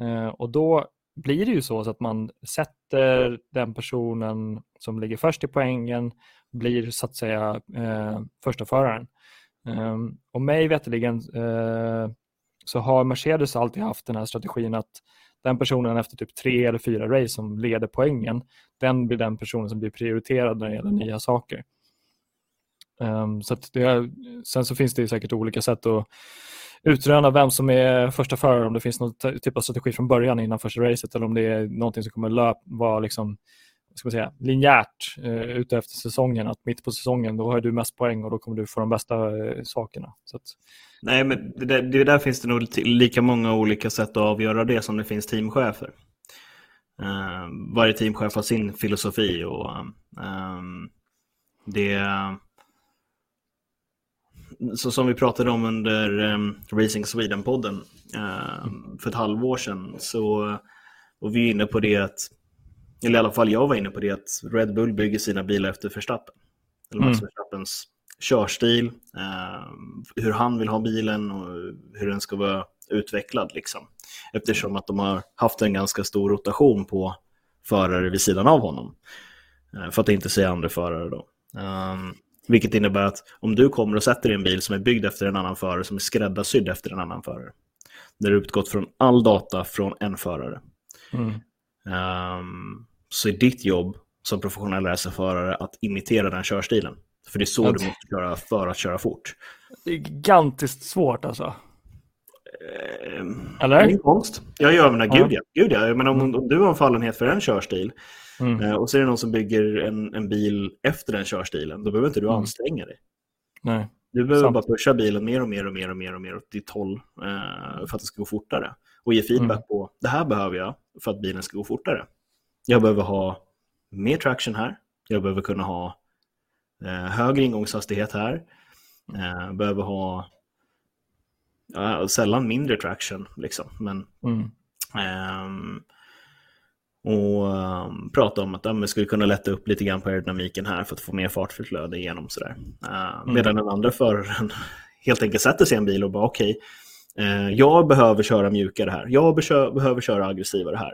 Eh, och då blir det ju så att man sätter den personen som ligger först i poängen blir så att säga eh, första föraren. Eh, och mig veteligen eh, så har Mercedes alltid haft den här strategin att den personen efter typ tre eller fyra race som leder poängen, den blir den personen som blir prioriterad när det gäller nya saker. Um, så att det är, sen så finns det ju säkert olika sätt att utröna vem som är första förare, om det finns någon t- typ av strategi från början innan första racet, eller om det är någonting som kommer löp, vara liksom, vad ska man säga, linjärt uh, ute efter säsongen, att mitt på säsongen då har du mest poäng och då kommer du få de bästa uh, sakerna. Så att... Nej, men det där, det där finns det nog lika många olika sätt att avgöra det som det finns teamchefer. Uh, varje teamchef har sin filosofi och um, det så som vi pratade om under um, Racing Sweden-podden uh, för ett halvår sedan, så och vi är inne på det att, eller i alla fall jag var inne på det, att Red Bull bygger sina bilar efter Verstappen, eller Max mm. Verstappens körstil, uh, hur han vill ha bilen och hur den ska vara utvecklad liksom. Eftersom att de har haft en ganska stor rotation på förare vid sidan av honom, uh, för att inte säga andra förare då. Um, Vilket innebär att om du kommer och sätter i en bil som är byggd efter en annan förare, som är skräddarsydd efter en annan förare, där det är utgått från all data från en förare, mm. um, så är ditt jobb som professionell racerförare att imitera den körstilen. För det är så mm. du måste göra för att köra fort. Det är gigantiskt svårt alltså. Um, Eller? Det är konst. Jag gör mina mm. gud, gud ja. Men om, mm. om du har en fallenhet för en körstil, Mm. och så är det någon som bygger en, en bil efter den körstilen, då behöver inte du anstränga dig. Nej, du behöver sant. bara pusha bilen mer och mer och mer och mer och mer åt ditt håll eh, för att det ska gå fortare. Och ge feedback mm. på, det här behöver jag för att bilen ska gå fortare. Jag behöver ha mer traction här. Jag behöver kunna ha eh, högre ingångshastighet här. Eh, behöver ha ja, sällan mindre traction liksom. Men mm. ehm, och um, prata om att ja, men skulle kunna lätta upp lite grann på aerodynamiken här för att få mer fartflöde igenom sådär. Uh, mm. Medan den andra föraren helt enkelt sätter sig i en bil och bara okej, okay, uh, jag behöver köra mjukare här. Jag be- behöver köra aggressivare här.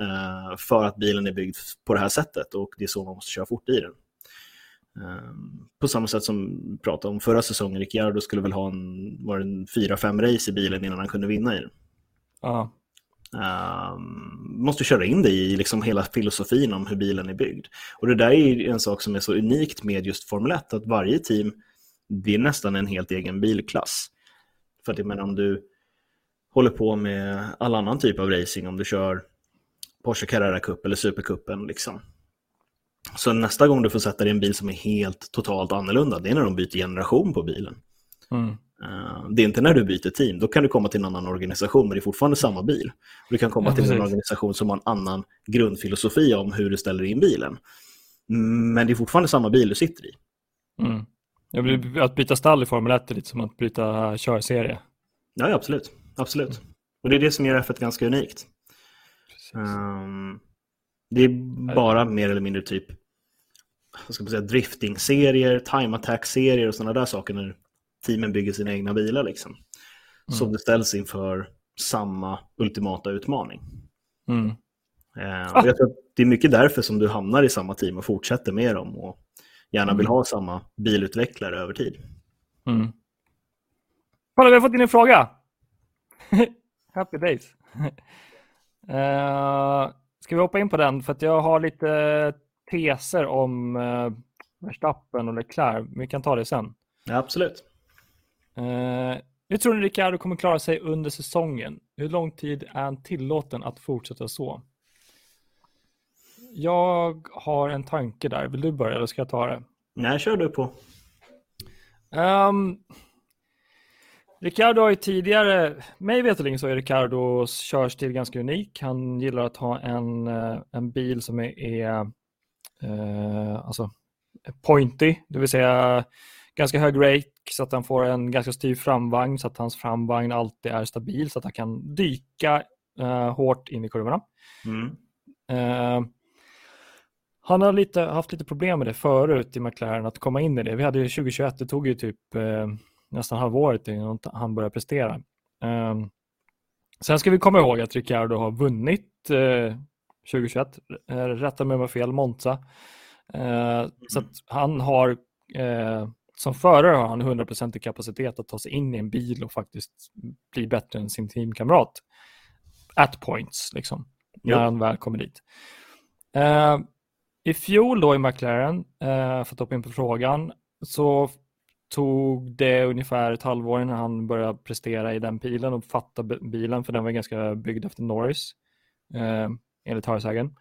Uh, för att bilen är byggd på det här sättet och det är så man måste köra fort i den. Uh, på samma sätt som vi pratade om förra säsongen, Ricciardo skulle väl ha en, var en fyra fem race i bilen innan han kunde vinna i den. Ja. Uh. Uh, måste köra in det i liksom hela filosofin om hur bilen är byggd. Och det där är en sak som är så unikt med just Formel ett, att varje team, det är nästan en helt egen bilklass. För att jag menar, om du håller på med all annan typ av racing, om du kör Porsche Carrera Cup eller Supercupen liksom, så nästa gång du får sätta dig i en bil som är helt totalt annorlunda, det är när de byter generation på bilen. Mm. Uh, det är inte när du byter team. Då kan du komma till en annan organisation, men det är fortfarande samma bil. Du kan komma ja, till precis. en organisation som har en annan grundfilosofi om hur du ställer in bilen, men det är fortfarande samma bil du sitter i. mm. Jag vill, att byta stall i Formel ett är lite som att byta körserie. Ja, ja absolut, absolut. Mm. Och det är det som gör F ett ganska unikt. um, Det är bara mer eller mindre typ, vad ska man säga, drifting-serier, time attack-serier och sådana där saker när teamen bygger sina egna bilar liksom. Som mm. det ställs inför samma ultimata utmaning. Mm. Eh, och jag tror att det är mycket därför som du hamnar i samma team och fortsätter med dem och gärna mm. vill ha samma bilutvecklare över tid. Mm. Kolla, vi har fått in en fråga. Happy days. uh, ska vi hoppa in på den? För att jag har lite teser om uh, Verstappen och Leclerc. Vi kan ta det sen. Ja, absolut. Uh, hur tror ni Ricardo kommer klara sig under säsongen? Hur lång tid är han tillåten att fortsätta så? Jag har en tanke där. Vill du börja eller ska jag ta det? Nej, kör du på. Um, Ricardo har ju tidigare, mig veterligen så är Ricardos körstil ganska unik. Han gillar att ha en, en bil som är, är eh, alltså pointy, det vill säga ganska hög rake så att han får en ganska styr framvagn så att hans framvagn alltid är stabil så att han kan dyka eh, hårt in i kurvorna. Mm. Eh, han har lite, haft lite problem med det förut i McLaren att komma in i det. Vi hade ju tjugohundratjugoett, det tog ju typ... Eh, nästan halvåret innan han börjar prestera. Um, sen ska vi komma ihåg att Ricciardo har vunnit uh, tjugohundratjugoett. Uh, rätta mig om jag fel, Monza. Uh, mm. Så att han har, uh, som förare har han hundra procent kapacitet att ta sig in i en bil och faktiskt bli bättre än sin teamkamrat. At points, liksom. När han väl kommer dit. Uh, I fjol då i McLaren, uh, för att hoppa in på frågan, så... tog det ungefär ett halvår innan han började prestera i den bilen och fatta bilen, för den var ganska byggd efter Norris eh, enligt hörsägen.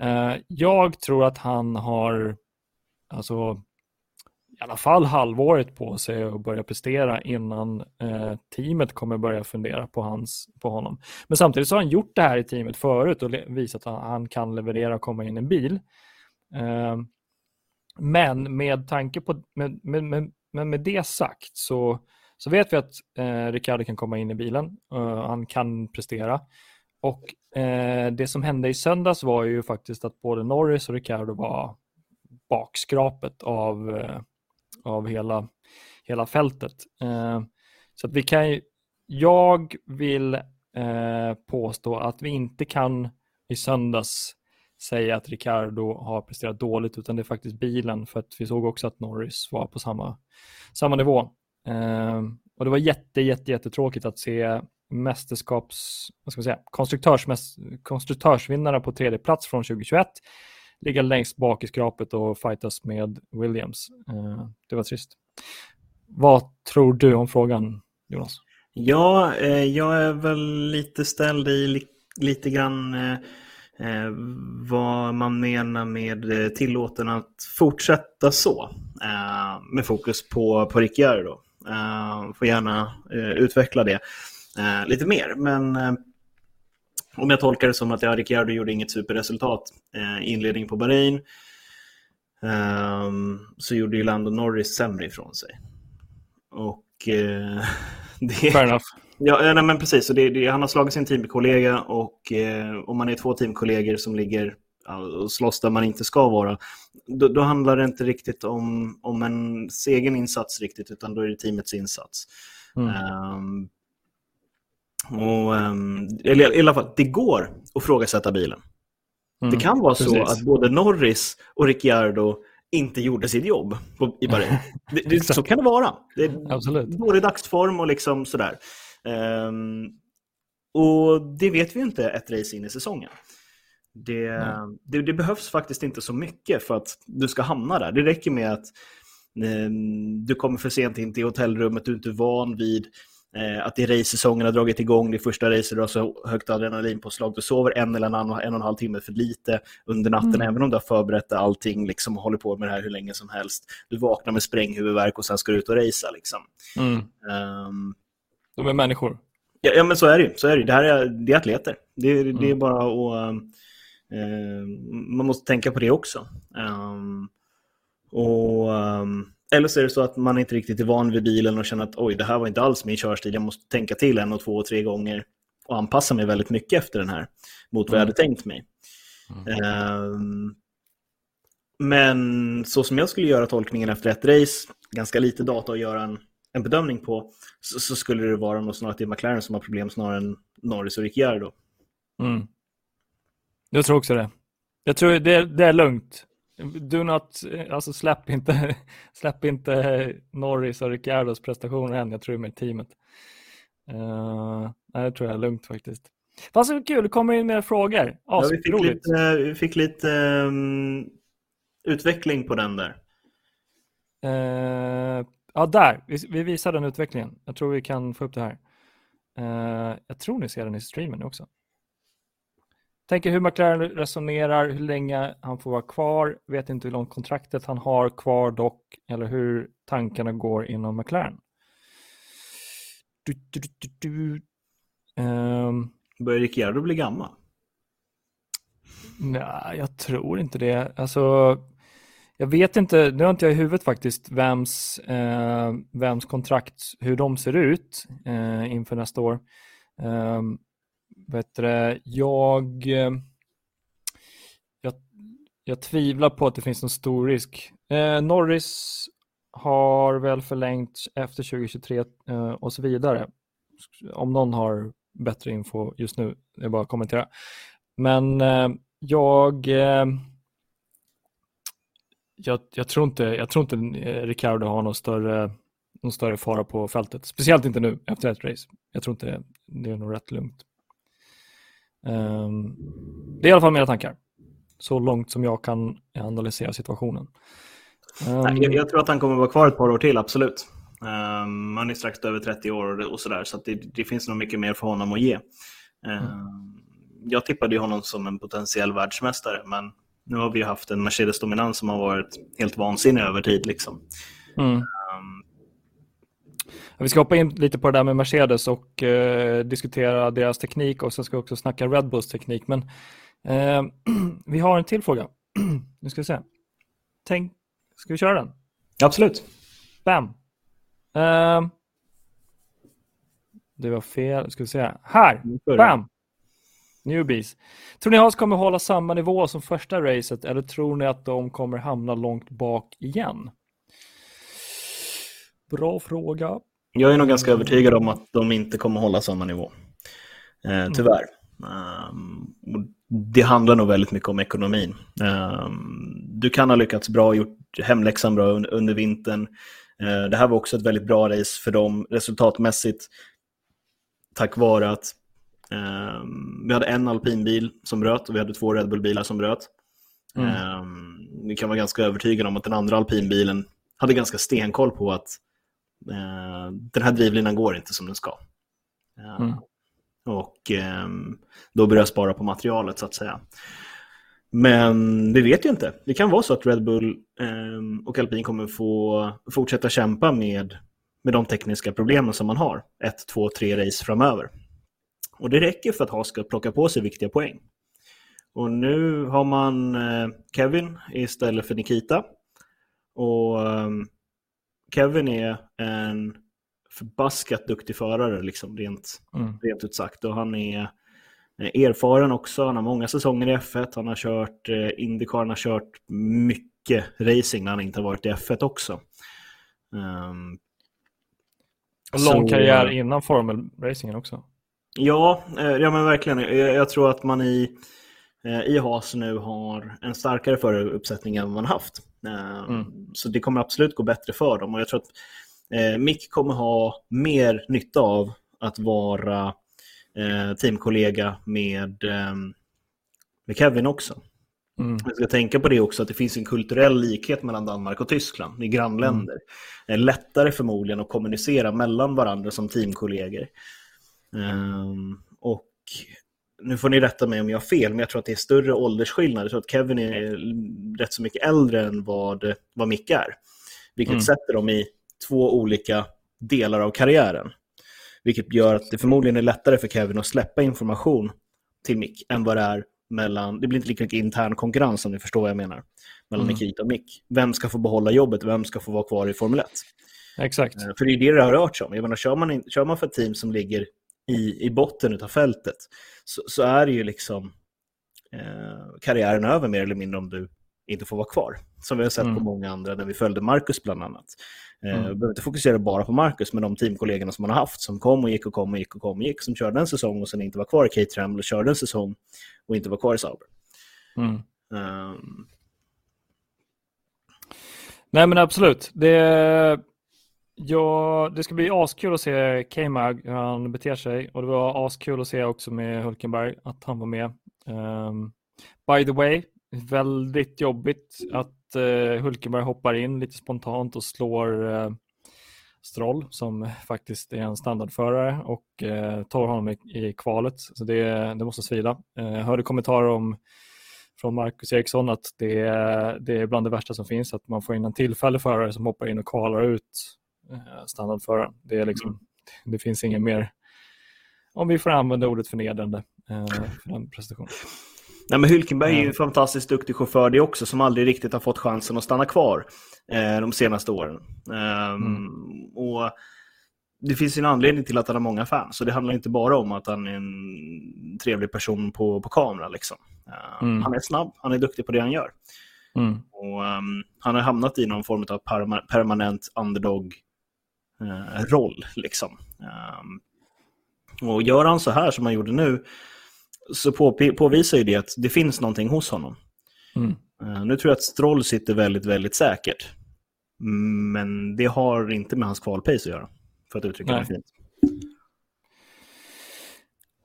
Eh, jag tror att han har alltså i alla fall halvåret på sig att börja prestera innan eh, teamet kommer börja fundera på, hans, på honom. Men samtidigt så har han gjort det här i teamet förut och le- visat att han kan leverera och komma in i en bil. Eh, men med tanke på med, med, med Men med det sagt så, så vet vi att eh, Ricciardo kan komma in i bilen. Uh, han kan prestera. Och eh, det som hände i söndags var ju faktiskt att både Norris och Ricciardo var bakskrapet av, eh, av hela, hela fältet. Eh, så att vi kan, jag vill eh, påstå att vi inte kan i söndags säga att Ricciardo har presterat dåligt, utan det är faktiskt bilen, för att vi såg också att Norris var på samma, samma nivå. Eh, och det var jätte, jätte, jättetråkigt att se mästerskaps, vad ska man säga, konstruktörs, konstruktörsvinnarna på tredje plats från tjugohundratjugoett ligga längst bak i skrapet och fightas med Williams. Eh, det var trist. Vad tror du om frågan, Jonas? Ja, eh, jag är väl lite ställd i li- lite grann... Eh... Eh, vad man menar med eh, tillåten att fortsätta så eh, med fokus på, på Ricciardo då. Eh, får gärna eh, utveckla det eh, lite mer, men eh, om jag tolkar det som att ja, Ricciardo gjorde inget superresultat i eh, inledningen på Bahrain eh, så gjorde ju Lando Norris sämre ifrån sig och eh, det... Fair enough. Ja, nej, men precis. Så det, det, han har slagit sin teamkollega och eh, om man är två teamkollegor som ligger och slåss där man inte ska vara, då, då handlar det inte riktigt om, om en egen insats riktigt, utan då är det teamets insats. Mm. Um, och, um, eller, i alla fall, det går att frågasätta bilen. Mm, det kan vara precis. Så att både Norris och Ricciardo inte gjorde sitt jobb på, i Bahrain. det, det, så kan det vara. Det går i dagsform och liksom sådär. Um, och det vet vi inte ett race in i säsongen. Det, det, det behövs faktiskt inte så mycket för att du ska hamna där. Det räcker med att um, du kommer för sent in till hotellrummet, du är inte van vid uh, att det race-säsongen har dragit igång, det första racet du har så högt adrenalinpåslag, du sover en eller en, en och en halv timme för lite under natten, mm. även om du har förberett allting liksom, och håller på med det här hur länge som helst. Du vaknar med spränghuvudvärk och sen ska du ut och racea liksom. Mm. Um, De är människor. Ja, ja, men så är det ju. Så är det. Det här är, det är atleter. Det, mm. det är bara att... Eh, man måste tänka på det också. Um, och, um, eller så är det så att man inte riktigt är van vid bilen och känner att oj, det här var inte alls min körstil. Jag måste tänka till en och två och tre gånger och anpassa mig väldigt mycket efter den här mot vad mm. jag hade tänkt mig. Mm. Um, men så som jag skulle göra tolkningen efter ett race, ganska lite data att göra en en bedömning på, så, så skulle det vara något snarare till McLaren som har problem snarare än Norris och Ricciardo. Mm. Jag tror också det. Jag tror det, det är lugnt. Do not, alltså släpp inte släpp inte Norris och Ricciardos prestationer än. Jag tror med teamet. Uh, nej, det tror jag är lugnt faktiskt. Fast så kul, det kommer in mer frågor. Ja, vi fick lite, vi fick lite um, utveckling på den där. Uh, Ja, där. Vi, vi visar den utvecklingen. Jag tror vi kan få upp det här. Uh, jag tror ni ser den i streamen också. Tänker hur McLaren resonerar, hur länge han får vara kvar. Vet inte hur långt kontraktet han har kvar dock. Eller hur tankarna går inom McLaren. Du, du, du, du. Um, Börjar Ricciardo bli gammal? Nej, jag tror inte det. Alltså, jag vet inte, nu har inte jag i huvudet faktiskt vems, eh, vems kontrakt, hur de ser ut eh, inför nästa år. Eh, vet du, jag, jag, jag tvivlar på att det finns någon stor risk. Eh, Norris har väl förlängt efter tjugo tjugotre eh, och så vidare. Om någon har bättre info just nu, det är bara att kommentera. Men eh, jag, eh, jag jag tror inte jag tror inte Ricciardo har någon större någon större fara på fältet, speciellt inte nu efter ett race. Jag tror inte det, det är nog rätt lugnt. Eh, det är i alla fall mina tankar. Så långt som jag kan analysera situationen. Eh, Nej, jag, jag tror att han kommer vara kvar ett par år till, absolut. Eh, han är strax över trettio år och, och sådär, så att det, det finns nog mycket mer för honom att ge. Eh, mm. Jag tippade ju honom som en potentiell världsmästare, men nu har vi haft en Mercedes-dominans som har varit helt vansinnig över tid. Liksom. Mm. Um... Vi ska hoppa in lite på det där med Mercedes och eh, diskutera deras teknik, och sen ska vi också snacka Red Bulls teknik. Men eh, vi har en till fråga. Nu ska vi se. Tänk, ska vi köra den? Absolut. Bam. Uh... Det var fel, ska vi se. Här, bam. Newbies. Tror ni Haas kommer hålla samma nivå som första racet, eller tror ni att de kommer hamna långt bak igen? Bra fråga. Jag är nog ganska övertygad om att de inte kommer hålla samma nivå. Eh, tyvärr. Um, det handlar nog väldigt mycket om ekonomin. Um, du kan ha lyckats bra, gjort hemläxan bra under, under vintern. Uh, det här var också ett väldigt bra race för dem resultatmässigt, tack vare att Um, vi hade en alpinbil som bröt och vi hade två Red Bull-bilar som bröt. Mm. um, Vi kan vara ganska övertygade om att den andra alpinbilen hade ganska stenkoll på att uh, den här drivlinan går inte som den ska. uh, mm. Och um, då började jag spara på materialet, så att säga. Men vi vet ju inte. Det kan vara så att Red Bull um, och alpin kommer få fortsätta kämpa med, med de tekniska problemen som man har ett, två, tre race framöver. Och det räcker för att Haas ska plocka på sig viktiga poäng. Och nu har man Kevin istället för Nikita. Och Kevin är en förbaskat duktig förare, liksom, rent, mm. rent ut sagt. Och han är erfaren också. Han har många säsonger i F ett. Han har kört Indycar, han har kört mycket racing när han inte har varit i F ett också. Um, lång så... karriär innan formelracingen också. Ja, ja, men verkligen. Jag, jag tror att man i, i Haas nu har en starkare föruppsättning än man haft. Mm. Så det kommer absolut gå bättre för dem. Och jag tror att eh, Mick kommer ha mer nytta av att vara eh, teamkollega med, eh, med Kevin också. Mm. Jag ska tänka på det också, att det finns en kulturell likhet mellan Danmark och Tyskland. Det är grannländer. Mm. Det är lättare förmodligen att kommunicera mellan varandra som teamkollegor. Um, och nu får ni rätta mig om jag har fel, men jag tror att det är större åldersskillnad. Jag tror att Kevin är rätt så mycket äldre än vad, vad Mick är, vilket mm. sätter dem i två olika delar av karriären, vilket gör att det förmodligen är lättare för Kevin att släppa information till Mick än vad det är mellan, det blir inte lika mycket intern konkurrens, om ni förstår vad jag menar, mellan mm. Nikita och Mick. Vem ska få behålla jobbet, vem ska få vara kvar i Formel ett? Exakt. För det är det det har rört sig om. Jag menar, kör man, kör man för ett team som ligger I, i botten av fältet, så, så är det ju liksom eh, karriären över mer eller mindre om du inte får vara kvar. Som vi har sett mm. på många andra, när vi följde Marcus bland annat. Eh, mm. Vi behöver inte fokusera bara på Marcus, men de teamkollegorna som man har haft, som kom och gick och kom och gick och kom och gick, som körde en säsong och sen inte var kvar i K T M, eller körde en säsong och inte var kvar i Sauber. Mm. Um... Nej, men absolut. Det Ja, det ska bli askul att se K-Mag, hur han beter sig. Och det var askul att se också med Hulkenberg, att han var med. Um, by the way, väldigt jobbigt att uh, Hulkenberg hoppar in lite spontant och slår uh, Stroll, som faktiskt är en standardförare, och uh, tar honom i, i kvalet. Så det, det måste svida. Uh, jag hörde kommentarer om från Marcus Eriksson att det, det är bland det värsta som finns, att man får in en tillfällig förare som hoppar in och kvalar ut standardförare. Det är liksom mm. Det finns ingen mer, om vi får använda ordet, förnedrande eh, för den prestationen. Nej, men Hülkenberg är ju en fantastiskt duktig chaufför det också, som aldrig riktigt har fått chansen att stanna kvar eh, de senaste åren. Eh, mm. Och det finns en anledning till att han har många fans. Så det handlar inte bara om att han är en trevlig person på, på kamera. Liksom. Eh, mm. Han är snabb, han är duktig på det han gör. Mm. Och um, han har hamnat i någon form av perma- permanent underdog-roll. Eh, liksom. um, och gör han så här som han gjorde nu, så på, påvisar ju det att det finns någonting hos honom. Mm. Uh, nu tror jag att Stroll sitter väldigt, väldigt säkert. Mm, men det har inte med hans kvalpace att göra, för att uttrycka Nej. det fint.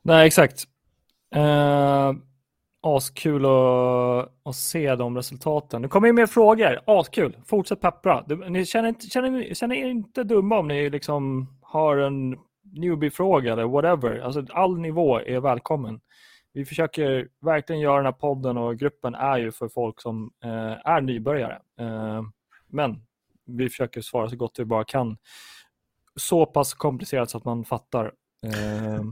Nej, exakt. Uh, askul att, att se de resultaten. Nu kommer ju mer frågor. Askul. Fortsätt peppra. Du, ni känner, inte, känner, känner er inte dumma om ni liksom har en newbie-fråga eller whatever. Alltså, all nivå är välkommen. Vi försöker verkligen göra den här podden, och gruppen är ju för folk som eh, är nybörjare. Eh, men vi försöker svara så gott vi bara kan. Så pass komplicerat så att man fattar. Eh,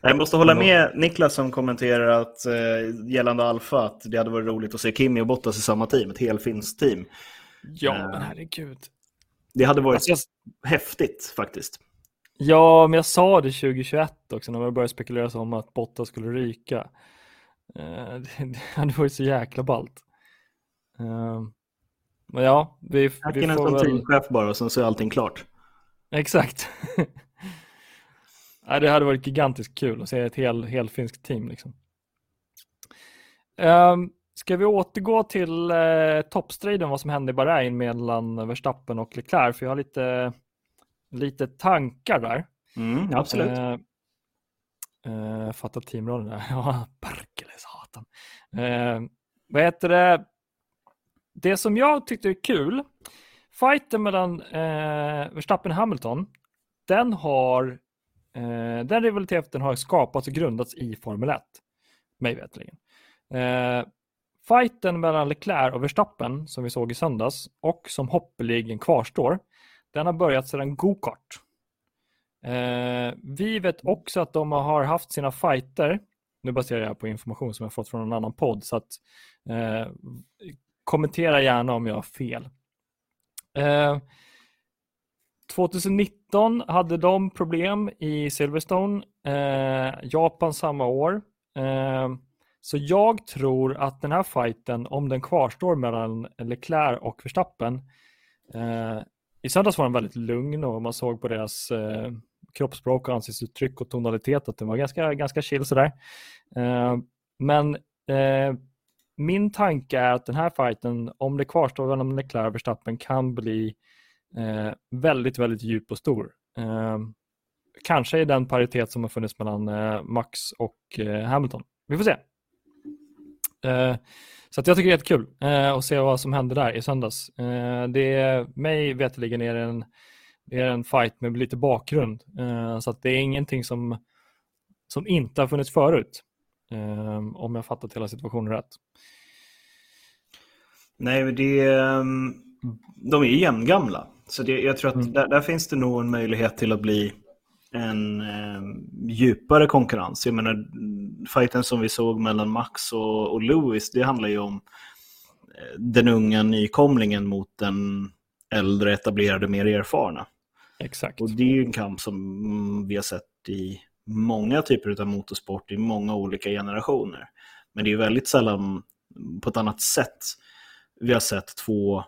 Jag måste hålla med Niklas som kommenterar att eh, gällande Alfa, att det hade varit roligt att se Kimi och Bottas i samma team. Ett helfinskt team. Ja, eh, men herregud. Det hade varit alltså, jag... häftigt faktiskt. Ja, men jag sa det tjugohundratjugoett också, när man började spekulera om att Bottas skulle ryka. Eh, det, det hade varit så jäkla ballt. Eh, men ja, vi, vi får väl... som teamchef bara, och sen så är allting klart. Exakt. Ja, det hade varit gigantiskt kul att se ett hel, hel finskt team. Liksom. Um, ska vi återgå till uh, toppstriden, vad som hände i Bahrain mellan Verstappen och Leclerc? För jag har lite, lite tankar där. Mm, absolut. Uh, uh, fattat teamrollen där. Ja, Berkele, satan. Uh, vad heter det? Det som jag tyckte är kul, fighten mellan eh, Verstappen och Hamilton, den har eh, den rivaliteten har skapats och grundats i Formel ett, mig vetligen. Eh, fighten mellan Leclerc och Verstappen som vi såg i söndags, och som hoppeligen kvarstår, den har börjat sedan go-kart. Eh, vi vet också att de har haft sina fighter, nu baserar jag på information som jag fått från en annan podd, så att eh, kommentera gärna om jag har fel. Eh, tjugonitton hade de problem i Silverstone, eh, Japan samma år, eh, så jag tror att den här fighten, om den kvarstår mellan Leclerc och Verstappen, eh, i söndags var den väldigt lugn, och man såg på deras eh, kroppsspråk och ansiktsuttryck och tonalitet att den var ganska, ganska chill sådär, eh, men eh, min tanke är att den här fighten, om det kvarstår mellan Leclerc och Verstappen, kan bli eh, väldigt, väldigt djup och stor. Eh, kanske i den paritet som har funnits mellan eh, Max och eh, Hamilton. Vi får se. Eh, så att jag tycker det är jättekul eh, att se vad som hände där i söndags. Eh, det är, mig vetligen är det en, är en fight med lite bakgrund. Eh, så att det är ingenting som, som inte har funnits förut. Um, om jag fattat hela situationen rätt. Nej, men det um, de är ju jämngamla, så det, jag tror att mm. där, där finns det nog en möjlighet till att bli en um, djupare konkurrens. Jag menar, fighten som vi såg mellan Max och, och Lewis, det handlar ju om den unga nykomlingen mot den äldre, etablerade, mer erfarna. Exakt. Och det är ju en kamp som vi har sett i många typer av motorsport i många olika generationer. Men det är väldigt sällan på ett annat sätt vi har sett två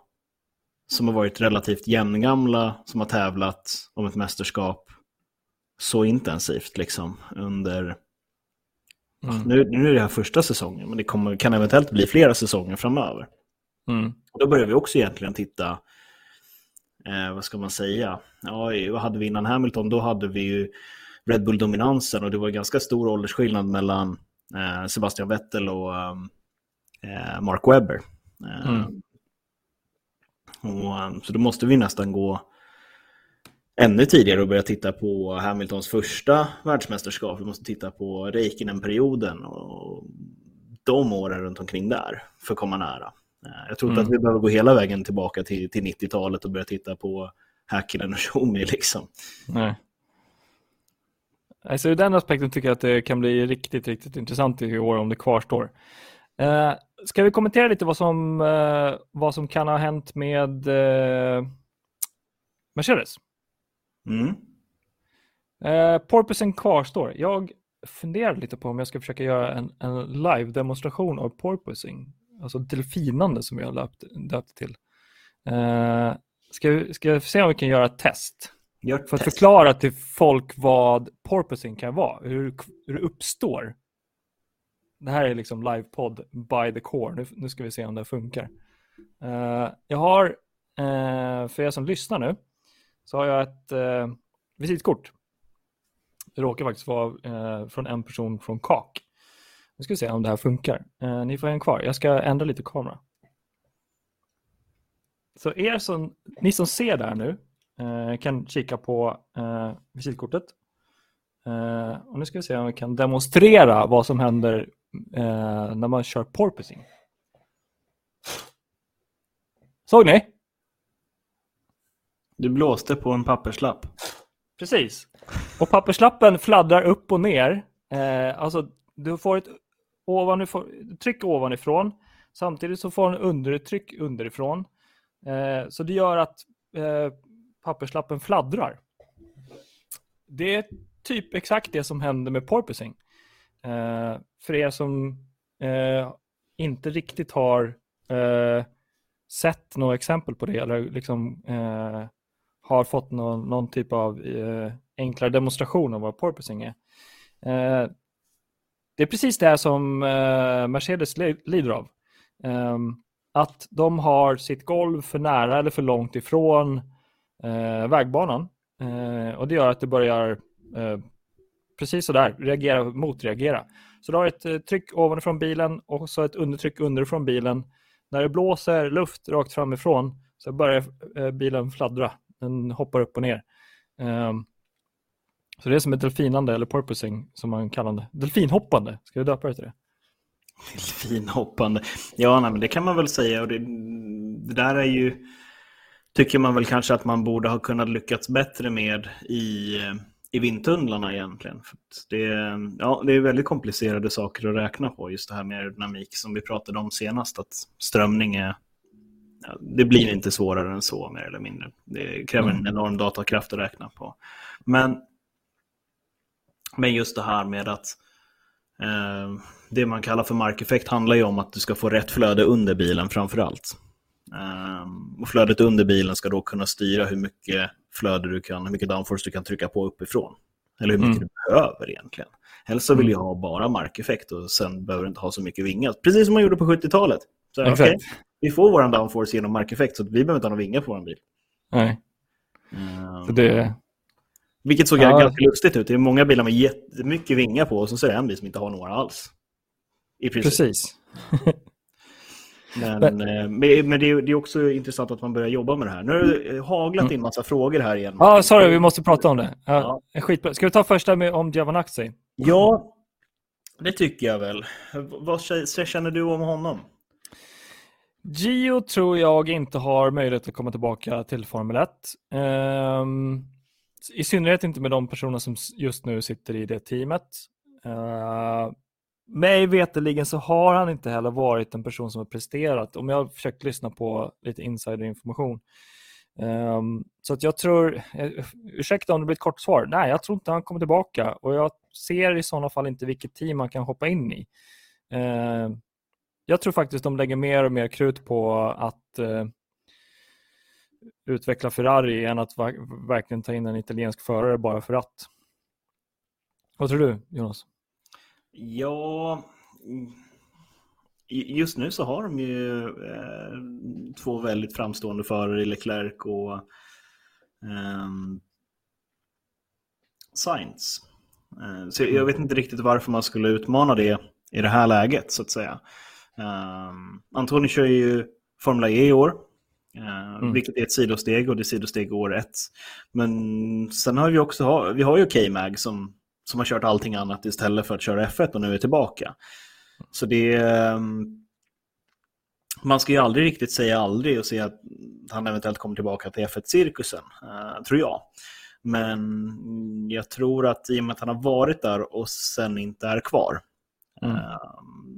som har varit relativt jämngamla, som har tävlat om ett mästerskap så intensivt liksom under... Mm. Nu, nu är det här första säsongen, men det kommer, kan eventuellt bli flera säsonger framöver. Mm. Och då börjar vi också egentligen titta... Eh, vad ska man säga? Ja, vad hade vi innan Hamilton? Då hade vi ju Red Bull-dominansen, och det var ganska stor åldersskillnad mellan eh, Sebastian Vettel och eh, Mark Webber. Eh, mm. och, så då måste vi nästan gå ännu tidigare och börja titta på Hamiltons första världsmästerskap. Vi måste titta på Räikkönen-perioden och de åren runt omkring där för att komma nära. Eh, jag tror inte mm. att vi behöver gå hela vägen tillbaka till, till nittiotalet och börja titta på Häkkinen och Schumi liksom. Nej. Alltså ur den aspekten tycker jag att det kan bli riktigt, riktigt intressant i år om det kvarstår. Eh, ska vi kommentera lite vad som, eh, vad som kan ha hänt med eh, Mercedes? Mm. Eh, porpoisen kvarstår. Jag funderar lite på om jag ska försöka göra en, en live-demonstration av porpoising. Alltså delfinande som jag löpt, döpt till. Eh, ska, ska jag se om vi kan göra ett test? Gör för test. Att förklara till folk vad porpoising kan vara. Hur, hur det uppstår. Det här är liksom livepodd by the core. Nu, nu ska vi se om det funkar. Uh, jag har, uh, för er som lyssnar nu, så har jag ett uh, visitkort. Det råkar faktiskt vara uh, från en person från K A K. Nu ska vi se om det här funkar. Uh, ni får en kvar. Jag ska ändra lite kamera. Så er som, ni som ser där nu uh, kan kika på uh, visitkortet. Uh, och nu ska vi se om vi kan demonstrera vad som händer uh, när man kör porpoising. Såg ni? Du blåste på en papperslapp. Precis. Och papperslappen fladdrar upp och ner. Uh, alltså du får ett ovanif- tryck ovanifrån. Samtidigt så får du en undertryck underifrån. Uh, så det gör att uh, papperslappen fladdrar. Det är typ exakt det som hände med porpoising. Eh, för er som eh, inte riktigt har eh, sett några exempel på det. Eller liksom eh, har fått någon, någon typ av eh, enklare demonstration av vad porpoising är. Eh, det är precis det här som eh, Mercedes lider av. Eh, att de har sitt golv för nära eller för långt ifrån eh, vägbanan. Eh, och det gör att det börjar... Eh, precis så där, reagera, motreagera. Så du har ett eh, tryck ovanifrån bilen och så ett undertryck underifrån bilen. När det blåser luft rakt framifrån så börjar eh, bilen fladdra. Den hoppar upp och ner. Eh, så det är som ett delfinande eller porpoising som man kallar det. Delfinhoppande, ska vi döpa det till det? Delfinhoppande. Ja, nej, men det kan man väl säga. Och det, det där är ju, tycker man väl kanske att man borde ha kunnat lyckats bättre med i... I vindtunnlarna egentligen. För det, ja, det är väldigt komplicerade saker att räkna på. Just det här med aerodynamik som vi pratade om senast. Att strömning är... Ja, det blir inte svårare än så mer eller mindre. Det kräver en enorm datakraft att räkna på. Men, men just det här med att... Eh, det man kallar för markeffekt handlar ju om att du ska få rätt flöde under bilen framförallt. Eh, och flödet under bilen ska då kunna styra hur mycket... flöde du kan, hur mycket downforce du kan trycka på uppifrån. Eller hur mycket mm. du behöver egentligen. Helst så vill jag ha bara markeffekt och sen behöver du inte ha så mycket vingar. Precis som man gjorde på sjuttiotalet. Så, okay. Okay, vi får vår downforce genom markeffekt så vi behöver inte ha någon vingar på vår bil. Nej. Um, så det... Vilket såg ja. ganska lustigt ut. Det är många bilar med jättemycket vingar på och så är det en bil som inte har några alls. I princip. Precis. Men, men, men det är också intressant att man börjar jobba med det här. Nu har det haglat in massa frågor här igen. Ja, ah, sorry, vi måste prata om det. Ja. Skitbra. Ska vi ta första med om Giovanazzi? Ja, det tycker jag väl. Vad känner du om honom? Gio tror jag inte har möjlighet att komma tillbaka till Formel ett. Um, I synnerhet inte med de personer som just nu sitter i det teamet. Uh, Mig veteligen så har han inte heller varit en person som har presterat. Om jag har försökt lyssna på lite insiderinformation. Um, så att jag tror... Ursäkta om det blir ett kort svar. Nej, jag tror inte han kommer tillbaka. Och jag ser i sådana fall inte vilket team han kan hoppa in i. Uh, jag tror faktiskt de lägger mer och mer krut på att uh, utveckla Ferrari än att va- verkligen ta in en italiensk förare bara för att. Vad tror du, Jonas? Ja, just nu så har de ju eh, två väldigt framstående förare i Leclerc och eh, Sainz. Eh, så jag vet inte riktigt varför man skulle utmana det i det här läget så att säga. Eh, Antoni kör ju Formula E i år, eh, mm. vilket är ett sidosteg och det är sidosteg år ett. Men sen har vi också vi har ju K-Mag som... som har kört allting annat istället för att köra F ett och nu är tillbaka. Så det är, man ska ju aldrig riktigt säga aldrig och säga att han eventuellt kommer tillbaka till F ett-cirkusen, tror jag. Men jag tror att i och med att han har varit där och sen inte är kvar, mm.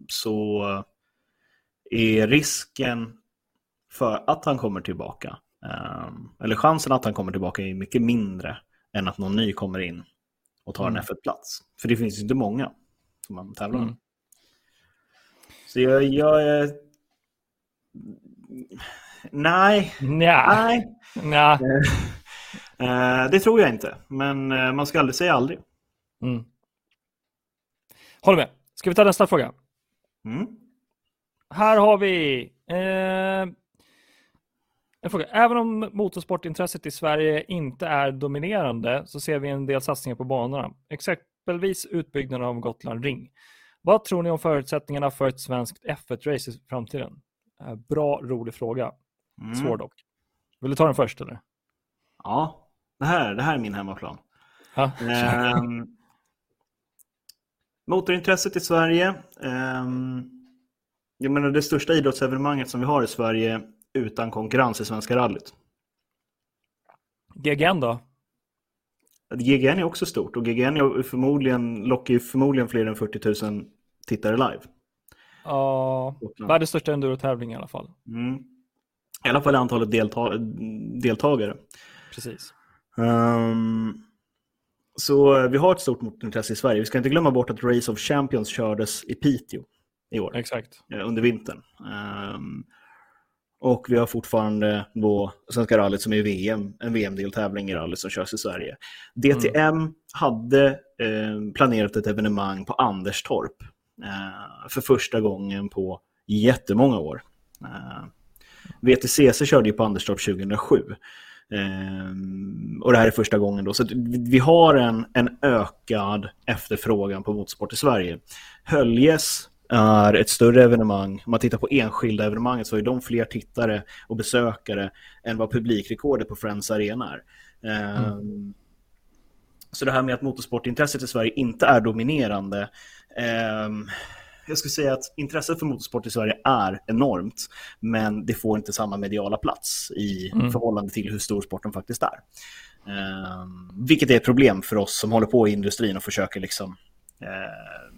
så är risken för att han kommer tillbaka, eller chansen att han kommer tillbaka, är mycket mindre än att någon ny kommer in och tar mm. en F ett-plats. För det finns inte många som man tävlar med. Mm. Så jag... jag nej. Nja. Nej. Nja. Det tror jag inte. Men man ska aldrig säga aldrig. Mm. Håller med. Ska vi ta nästa fråga? Mm. Här har vi eh, en fråga. Även om motorsportintresset i Sverige inte är dominerande, så ser vi en del satsningar på banorna. Exempelvis utbyggnaden av Gotland Ring. Vad tror ni om förutsättningarna för ett svenskt F ett-race i framtiden? Bra, rolig fråga. Mm. Svår dock. Vill du ta den först eller? Ja, det här, det här är min hemmaplan. Ja. Ehm, motorintresset i Sverige. Ehm, jag menar det största idrottsevenemanget som vi har i Svenska utan konkurrens i Svenska rallyt. G G N då? G G N är också stort, och G G N är förmodligen, lockar förmodligen fler än fyrtio tusen tittare live. Ja, uh, världens största enduro-tävling i alla fall. Mm. I alla fall antalet delta- deltagare. Precis. Um, så vi har ett stort motorintresse i Sverige. Vi ska inte glömma bort att Race of Champions kördes i Piteå i år. Exakt. Under vintern. Um, och vi har fortfarande då Svenska rallyt som är V M, en V M-deltävling i rally som körs i Sverige. D T M mm. hade eh, planerat ett evenemang på Anderstorp eh, för första gången på jättemånga år. Eh, V T C C körde ju på Anderstorp tjugohundrasju. Um, och det här är första gången då. Så vi har en, en ökad efterfrågan på motorsport i Sverige. Höljes är ett större evenemang. Om man tittar på enskilda evenemanget så är de fler tittare och besökare än vad publikrekordet på Friends Arena är. Um, mm. Så det här med att motorsportintresset i Sverige inte är dominerande, um, jag skulle säga att intresset för motorsport i Sverige är enormt, men det får inte samma mediala plats i mm. förhållande till hur stor sporten faktiskt är. Eh, vilket är ett problem för oss som håller på i industrin och försöker liksom eh,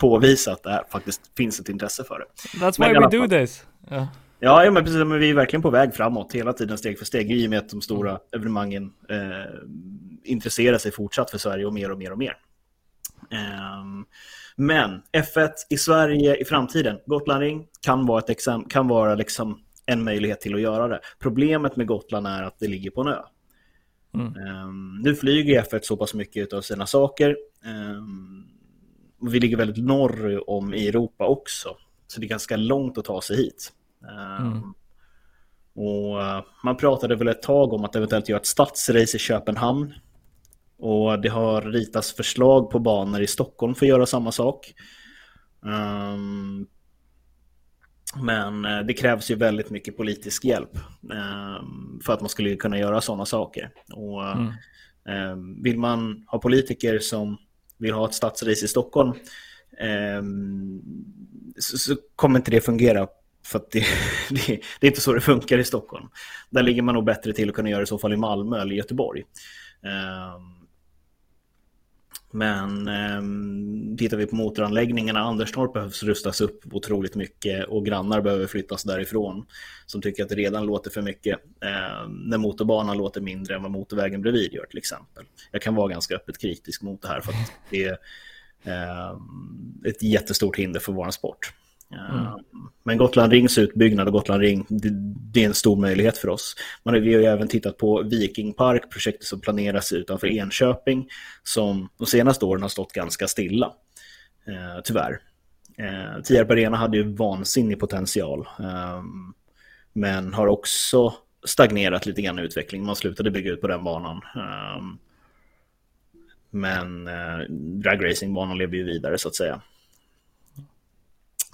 påvisa att det här faktiskt finns ett intresse för det. That's why we do this. Yeah. Ja, ja men precis, men vi är verkligen på väg framåt hela tiden, steg för steg, i och med att de stora mm. evenemangen eh, intresserar sig fortsatt för Sverige och mer och mer och mer. Um, men F ett i Sverige i framtiden, Gotland Ring kan vara, ett exam- kan vara liksom en möjlighet till att göra det. Problemet med Gotland är att det ligger på en ö. mm. um, Nu flyger F ett så pass mycket av sina saker, um, och vi ligger väldigt norr om i Europa också, så det är ganska långt att ta sig hit. um, mm. Och uh, man pratade väl ett tag om att eventuellt göra ett stadsrace i Köpenhamn, och det har ritats förslag på banor i Stockholm för att göra samma sak. Um, men det krävs ju väldigt mycket politisk hjälp um, för att man skulle kunna göra sådana saker. Och, mm. um, vill man ha politiker som vill ha ett stadsrace i Stockholm, um, så, så kommer inte det fungera. För att det, det, det är inte så det funkar i Stockholm. Där ligger man nog bättre till att kunna göra i så fall i Malmö eller Göteborg. Um, Men eh, tittar vi på motoranläggningarna, Anderstorp behövs rustas upp otroligt mycket, och grannar behöver flyttas därifrån som tycker att det redan låter för mycket eh, när motorbanan låter mindre än vad motorvägen bredvid gör till exempel. Jag kan vara ganska öppet kritisk mot det här, för att det är eh, ett jättestort hinder för vår sport. Mm. Men Gotland Rings utbyggnad och Gotland Ring, det, det är en stor möjlighet för oss. Man har, vi har ju även tittat på Viking Park, projektet som planeras utanför Enköping, som de senaste åren har stått ganska stilla, eh, tyvärr. eh, Tierp Arena hade ju vansinnig potential, eh, men har också stagnerat lite grann i utveckling. Man slutade bygga ut på den banan, eh, men eh, dragracingbanan lever ju vidare så att säga.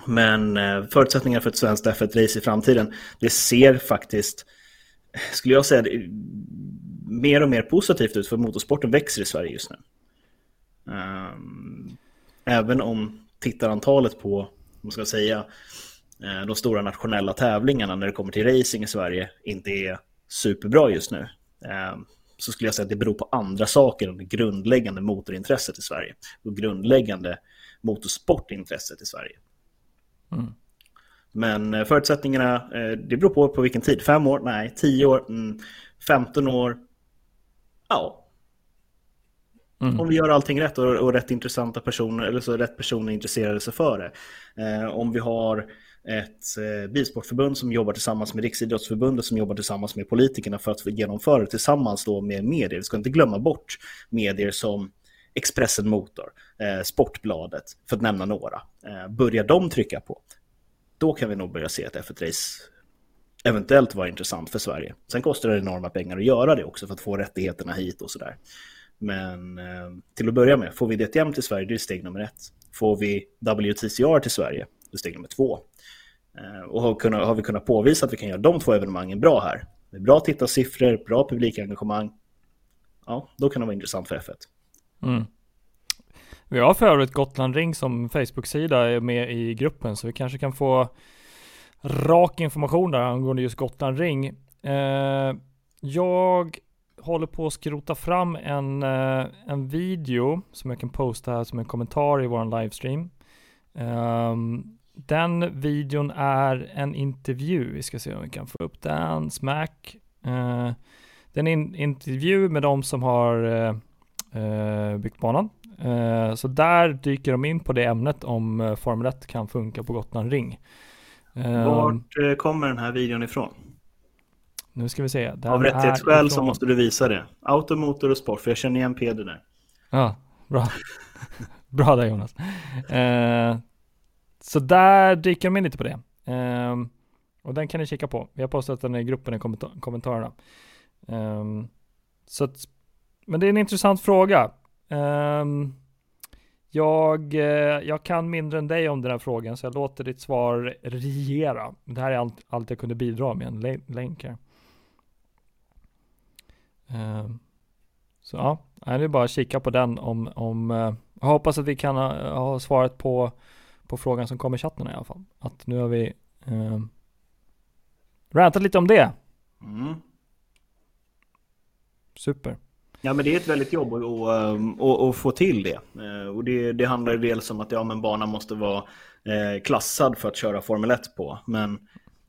Men förutsättningarna för ett svenskt F ett-race i framtiden, det ser faktiskt, skulle jag säga, mer och mer positivt ut, för motorsporten växer i Sverige just nu. Även om tittarantalet på, vad ska jag säga, de stora nationella tävlingarna när det kommer till racing i Sverige inte är superbra just nu. så skulle jag säga att det beror på andra saker än det grundläggande motorintresset i Sverige och grundläggande motorsportintresset i Sverige. Mm. Men förutsättningarna, det beror på på vilken tid. Fem år? Nej. Tio år? Mm. Femton år? Ja. Mm. Om vi gör allting rätt och, och rätt intressanta personer, eller så rätt personer intresserade sig för det. Eh, om vi har ett eh, bilsportförbund som jobbar tillsammans med Riksidrottsförbundet som jobbar tillsammans med politikerna för att genomföra det tillsammans då med medier. Vi ska inte glömma bort medier som Expressen Motor, eh, Sportbladet, för att nämna några. Eh, börjar de trycka på? Då kan vi nog börja se att F ett-race eventuellt var intressant för Sverige. Sen kostar det enorma pengar att göra det också för att få rättigheterna hit och sådär. Men eh, till att börja med, får vi D T M till Sverige, det är steg nummer ett. Får vi W T C R till Sverige, det är steg nummer två. Eh, och har, kunnat, har vi kunnat påvisa att vi kan göra de två evenemangen bra här, med bra tittarsiffror, bra publikengagemang, ja, då kan det vara intressant för F ett. Mm. Vi har förut Gotland Ring som Facebook-sida är med i gruppen, så vi kanske kan få rak information där angående just Gotland Ring. Eh, jag håller på att skrota fram en, eh, en video som jag kan posta här som en kommentar i vår livestream. Eh, den videon är en intervju. Vi ska se om vi kan få upp den. Smack. Eh, det är en in- intervju med de som har eh, byggt banan. Uh, så där dyker de in på det ämnet om uh, Formel ett kan funka på Gotland Ring. Uh, Vart uh, kommer den här videon ifrån? Nu ska vi se. Den Av rättighetsskäl så måste du visa det. Automotor och sport, för jag känner igen Peder där. Ja, bra. Bra där, Jonas. Uh, så där dyker de in lite på det. Uh, och den kan ni kika på. Vi har postat den i gruppen i kommentar- kommentarerna. Uh, så att, men det är en intressant fråga. Um, jag, jag kan mindre än dig om den här frågan, så jag låter ditt svar regera. Det här är allt, allt jag kunde bidra med, en länk här. Um, så ja, det är bara att kika på den. Om, om, uh, jag hoppas att vi kan ha, ha svaret på, på frågan som kom i chatten i alla fall. Att nu har vi uh, rantat lite om det. Mm. Super. Ja, men det är ett väldigt jobb att, att, att, att få till det. Och det, det handlar dels om att ja, men banan måste vara klassad för att köra Formel ett på. Men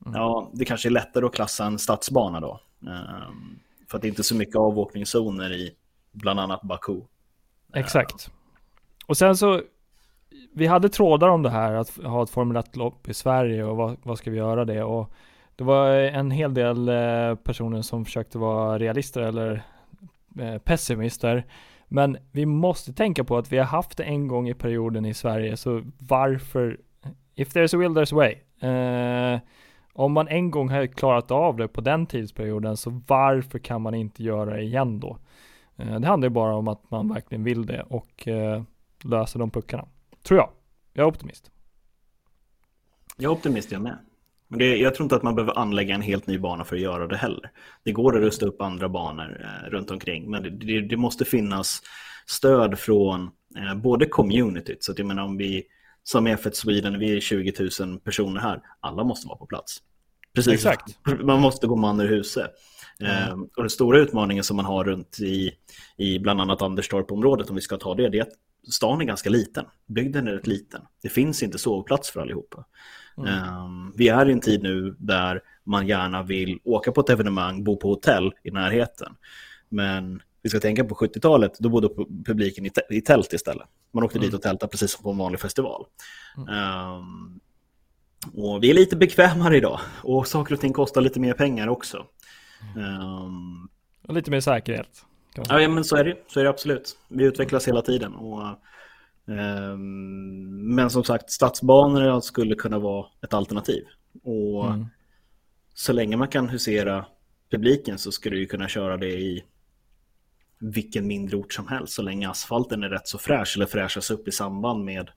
ja, det kanske är lättare att klassa en stadsbana då. För att det inte är så mycket avåkningszoner i bland annat Baku. Exakt. Och sen så, vi hade trådar om det här att ha ett Formel ett-lopp i Sverige och vad, vad ska vi göra det? Och det var en hel del personer som försökte vara realister eller pessimister, men vi måste tänka på att vi har haft det en gång i perioden i Sverige, så varför, if there's a will there's a way, eh, om man en gång har klarat av det på den tidsperioden, så varför kan man inte göra det igen då? Eh, det handlar ju bara om att man verkligen vill det och eh, löser de puckarna, tror jag. Jag är optimist. Jag är optimist, jag med. Men det, jag tror inte att man behöver anlägga en helt ny bana för att göra det heller. Det går att rusta upp andra banor eh, runt omkring, men det, det, det måste finnas stöd från eh, både communityt. Så att jag menar, om vi som är för Sweden, vi är tjugo tusen personer här, alla måste vara på plats. Precis. Exakt. Man måste gå man ur huset. Mm. Eh, och den stora utmaningen som man har runt i, i bland annat Anderstorp-området, om vi ska ta det, det är att stan är ganska liten. Bygden är rätt liten. Det finns inte sovplats för allihopa. Mm. Vi är i en tid nu där man gärna vill åka på ett evenemang, bo på hotell i närheten. Men vi ska tänka på sjuttiotalet, då bodde publiken i tält istället. Man åkte mm. dit och tältade precis som på en vanlig festival. Mm. um, Och vi är lite bekvämare idag. Och saker och ting kostar lite mer pengar också. mm. um, Och lite mer säkerhet. Ja, men så är det, så är det absolut. Vi utvecklas mm. hela tiden. Och men som sagt, stadsbanor skulle kunna vara ett alternativ. Och mm. så länge man kan husera publiken, så skulle du kunna köra det i vilken mindre ort som helst, så länge asfalten är rätt så fräsch eller fräschas upp i samband med,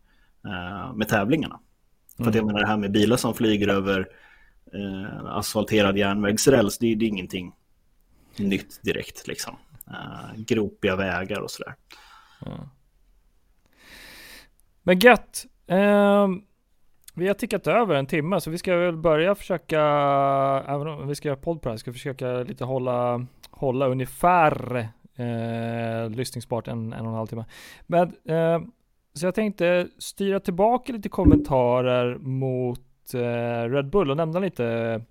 med tävlingarna. mm. För att jag menar, det här med bilar som flyger över eh, asfalterad järnvägsräls, det, det är ingenting nytt direkt liksom. eh, Gropiga vägar och sådär. mm. Men gött. Eh, Vi har tickat över en timme, så vi ska väl börja försöka, även om vi ska göra podd på det här, ska försöka lite hålla, hålla ungefär eh, lyssningsbart en, en och en halv timme. Men, eh, så jag tänkte styra tillbaka lite kommentarer mot eh, Red Bull och nämna lite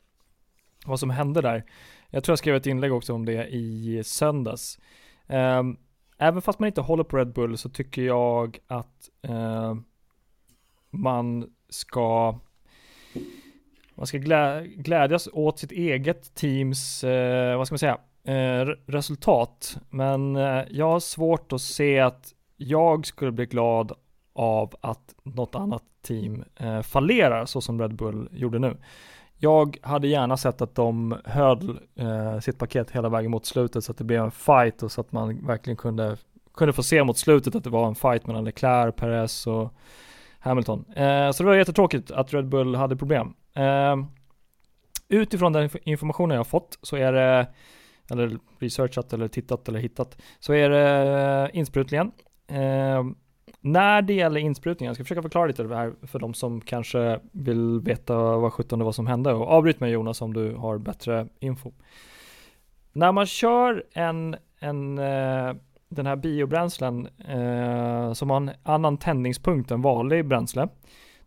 vad som hände där. Jag tror jag skrev ett inlägg också om det i söndags. Eh, även fast man inte håller på Red Bull så tycker jag att eh, man ska man ska glä, glädjas åt sitt eget teams eh, vad ska man säga eh, resultat, men eh, jag har svårt att se att jag skulle bli glad av att något annat team eh, fallerar så som Red Bull gjorde nu. Jag hade gärna sett att de höll eh, sitt paket hela vägen mot slutet så att det blev en fight och så att man verkligen kunde kunde få se mot slutet att det var en fight mellan Leclerc, Perez och Hamilton. Eh, så det var jättetråkigt att Red Bull hade problem. Eh, utifrån den informationen jag har fått så är det, eller researchat eller tittat eller hittat, så är det insprutningen. Eh, när det gäller insprutningen, jag ska försöka förklara lite det här för de som kanske vill veta vad sjutton det var som hände, och avbryt mig Jonas om du har bättre info. När man kör en, en eh, den här biobränslen eh, som har en annan tändningspunkt än vanlig bränsle.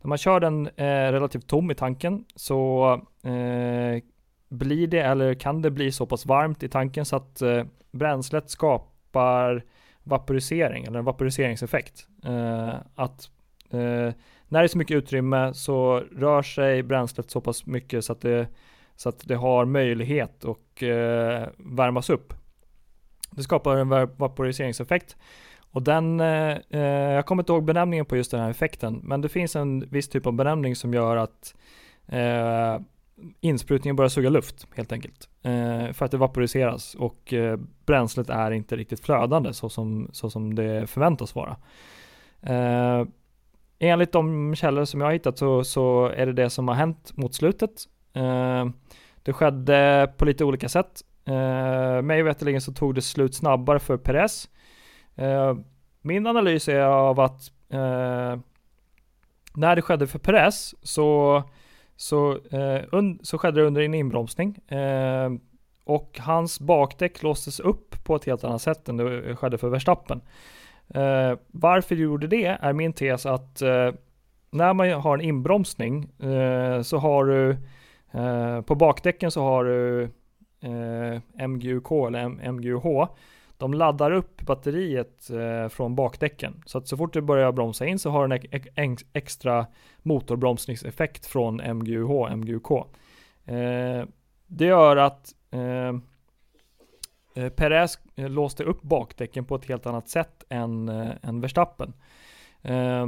När man kör den eh, relativt tom i tanken så eh, blir det, eller kan det bli så pass varmt i tanken så att eh, bränslet skapar vaporisering eller en vaporiseringseffekt. Eh, att eh, när det är så mycket utrymme så rör sig bränslet så pass mycket så att det, så att det har möjlighet att eh, värmas upp. Det skapar en vaporiseringseffekt och den, eh, jag kommer inte ihåg benämningen på just den här effekten, men det finns en viss typ av benämning som gör att eh, insprutningen börjar suga luft helt enkelt, eh, för att det vaporiseras och eh, bränslet är inte riktigt flödande så som, så som det förväntas vara. Eh, enligt de källor som jag har hittat så, så är det det som har hänt mot slutet. Eh, det skedde på lite olika sätt. Uh, mig veteligen så tog det slut snabbare för Perez. Uh, min analys är av att uh, när det skedde för Perez så, så, uh, und- så skedde det under en inbromsning uh, och hans bakdäck låstes upp på ett helt annat sätt än det skedde för Verstappen. Uh, varför gjorde det är min tes att uh, när man har en inbromsning uh, så har du uh, på bakdäcken så har du Eh, M G U K eller M- MGUH de laddar upp batteriet eh, från bakdäcken, så att så fort du börjar bromsa in så har den en e- extra motorbromsningseffekt från M G U H, M G U K. Eh, det gör att eh, Perez låste upp bakdäcken på ett helt annat sätt än, eh, än Verstappen. Eh,